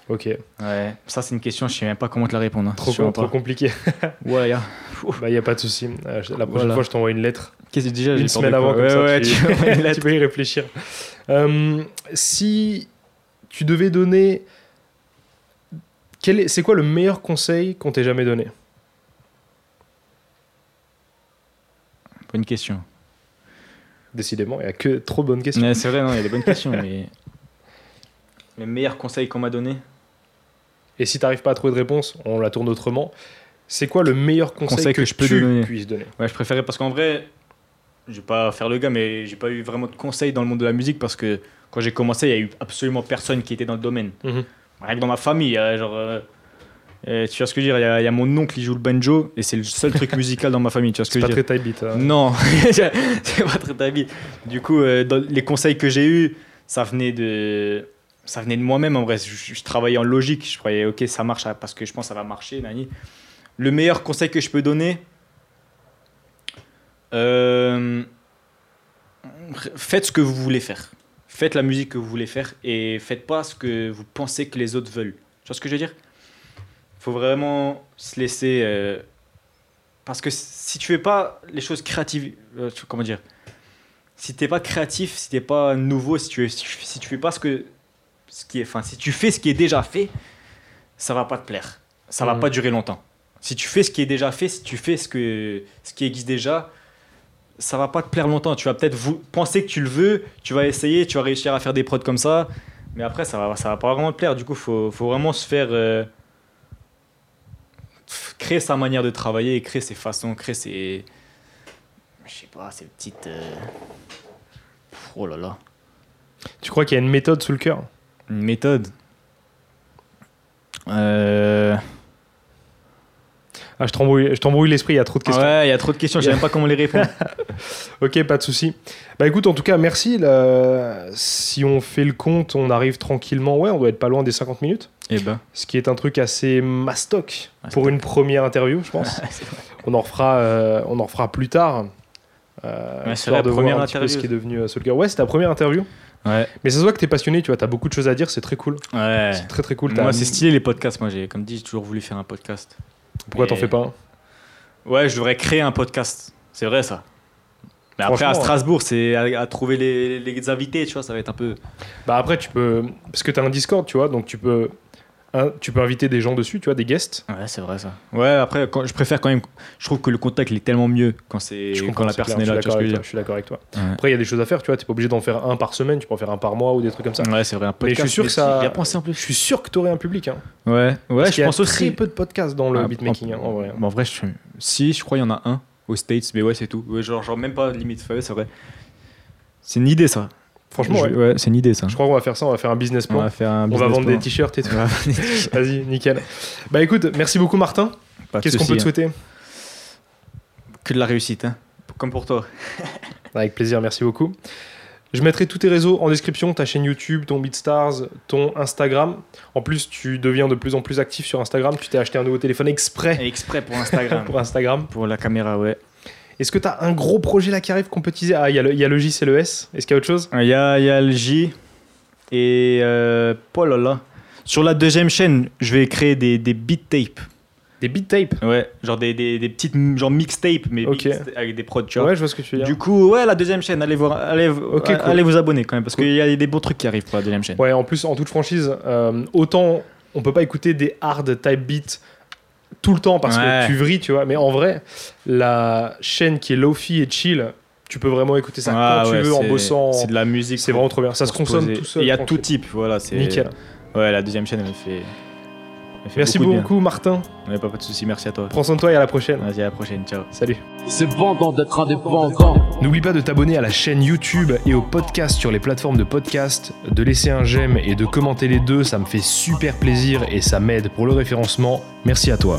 Ok. Ouais, ça, c'est une question, je sais même pas comment te la répondre. Hein, trop, com- trop compliqué. Ouais, y'a. Bah, y'a pas de souci. Euh, la prochaine voilà. fois, je t'envoie une lettre. Qu'est-ce que déjà une semaine avant comme ouais, ça ouais, tu, tu, tu peux y réfléchir. Euh, si tu devais donner quel est, c'est quoi le meilleur conseil qu'on t'ait jamais donné ? Bonne question. Décidément, il n'y a que trop de bonnes questions. Mais c'est vrai, non, il y a des bonnes questions. Mais le meilleur conseil qu'on m'a donné ? Et si tu n'arrives pas à trouver de réponse, on la tourne autrement. C'est quoi le meilleur conseil, conseil que, que je peux tu donner. puisses donner ? Ouais, je préférais parce qu'en vrai, je vais pas faire le gars, mais j'ai pas eu vraiment de conseils dans le monde de la musique parce que quand j'ai commencé, il y a eu absolument personne qui était dans le domaine. Mm-hmm. Rien que dans ma famille, genre, euh, tu vois ce que je veux dire ? Il y a, il y a mon oncle qui joue le banjo et c'est le seul truc musical dans ma famille. Tu vois ce que je veux dire ? C'est pas très taille-bite. Hein. Non, c'est pas très taille-bite. Du coup, euh, dans les conseils que j'ai eus, ça venait de, ça venait de moi-même. En vrai, je, je travaillais en logique. Je croyais, ok, ça marche parce que je pense que ça va marcher, nani. Le meilleur conseil que je peux donner, euh, faites ce que vous voulez faire. Faites la musique que vous voulez faire et faites pas ce que vous pensez que les autres veulent. Tu vois ce que je veux dire ? Il faut vraiment se laisser... Euh, parce que si tu fais pas les choses créatives... Euh, comment dire ? Si t'es pas créatif, si t'es pas nouveau, si tu, si, si tu fais pas ce que... Ce qui est, enfin, si tu fais ce qui est déjà fait, ça va pas te plaire. Ça mmh. va pas durer longtemps. Si tu fais ce qui est déjà fait, si tu fais ce, que, ce qui existe déjà, ça ne va pas te plaire longtemps. Tu vas peut-être vous, penser que tu le veux, tu vas essayer, tu vas réussir à faire des prods comme ça, mais après, ça ne va, ça va pas vraiment te plaire. Du coup, il faut, faut vraiment se faire... Euh, créer sa manière de travailler, créer ses façons, créer ses... Je sais pas, ces petites... Euh... Oh là là. Tu crois qu'il y a une méthode sous le cœur ? Une méthode ? Euh... Ah, je t'embrouille, je t'embrouille l'esprit, il y a trop de questions. Ah ouais, il y a trop de questions, je sais même pas comment les répondre. Ok, pas de souci. Bah écoute, en tout cas, merci. Là, si on fait le compte, on arrive tranquillement. Ouais, on doit être pas loin des cinquante minutes. Eh ben. Ce qui est un truc assez mastoc ah, pour top. Une première interview, je pense. on, en refera, euh, on en refera plus tard. Euh, ouais, c'est la de première voir un interview. Petit peu ce qui est devenu uh, Salker. Ouais, c'est ta première interview. Ouais. Mais ça se voit que t'es passionné, tu vois, t'as beaucoup de choses à dire, c'est très cool. Ouais. C'est très très cool. Moi, t'as... c'est stylé les podcasts. Moi, j'ai, comme dit, j'ai toujours voulu faire un podcast. Pourquoi mais... t'en fais pas un ? Ouais, je devrais créer un podcast. C'est vrai, ça. Mais après, à Strasbourg, c'est à, à trouver les, les invités, tu vois, ça va être un peu... Bah après, tu peux... Parce que t'as un Discord, tu vois, donc tu peux, un, tu peux inviter des gens dessus, tu vois, des guests. Ouais, c'est vrai, ça. Ouais, après, quand, je préfère quand même... Je trouve que le contact, il est tellement mieux quand, c'est, je quand la c'est personne clair, est là, tu vois ce que je veux dire. Je suis d'accord avec toi. Ouais. Après, il y a des choses à faire, tu vois, t'es pas obligé d'en faire un par semaine, tu peux en faire un par mois ou des trucs comme ça. Ouais, c'est vrai, un podcast. Mais je suis sûr que ça... Bien pensé en plus. Je suis sûr que t'aurais un public, hein. Ouais, ouais, Parce je pense aussi. Il y a très peu de podcasts dans le ah, beatmaking, en, hein, en vrai. Bah en vrai, je, si, je crois qu'il y en a un aux States, mais ouais, c'est tout. Ouais, genre, genre, même pas limite. Ouais, c'est vrai. C'est une idée, ça. Franchement, je, ouais. ouais, c'est une idée, ça. Je crois qu'on va faire ça, on va faire un business plan. On va, faire un business on va vendre plan. Des t-shirts et tout. Vas-y, nickel. Bah écoute, merci beaucoup, Martin. Pas Qu'est-ce qu'on peut hein. te souhaiter ? Que de la réussite, hein. Comme pour toi. Avec plaisir, merci beaucoup. Je mettrai tous tes réseaux en description, ta chaîne YouTube, ton BeatStars, ton Instagram. En plus, tu deviens de plus en plus actif sur Instagram. Tu t'es acheté un nouveau téléphone exprès. Exprès pour Instagram. pour Instagram. Pour la caméra, ouais. Est-ce que tu as un gros projet là qui arrive qu'on peut teaser? Ah, il y, y a le J, c'est le S. Est-ce qu'il y a autre chose? Il y, y a le J. Et... Euh, oh là là. Sur la deuxième chaîne, je vais créer des, des beat tapes. Des beat tapes? Ouais, genre des, des, des petites genre mixtapes, mais okay. Avec des prods, tu vois. Ouais, je vois ce que tu veux dire. Du coup, ouais, la deuxième chaîne, allez, voir, allez, okay, cool. Allez vous abonner quand même, parce cool. Qu'il y a des bons trucs qui arrivent pour la deuxième chaîne. Ouais, en plus, en toute franchise, euh, autant on peut pas écouter des hard type beats tout le temps parce ouais. Que tu vrilles, tu vois, mais en vrai, la chaîne qui est lofi et chill, tu peux vraiment écouter ça ah, quand ouais, tu veux en bossant. C'est de la musique. C'est vraiment trop bien. Ça se consomme poser. Tout seul. Il y a tout type, voilà. C'est... Nickel. Ouais, la deuxième chaîne, elle me fait. Merci beaucoup, beaucoup Martin. On n'a pas, pas de soucis, merci à toi. Prends soin de toi et à la prochaine. Vas-y, à la prochaine, ciao. Salut. C'est bon d'être indépendant. N'oublie pas de t'abonner à la chaîne YouTube et au podcast sur les plateformes de podcast, de laisser un j'aime et de commenter les deux, ça me fait super plaisir et ça m'aide pour le référencement. Merci à toi.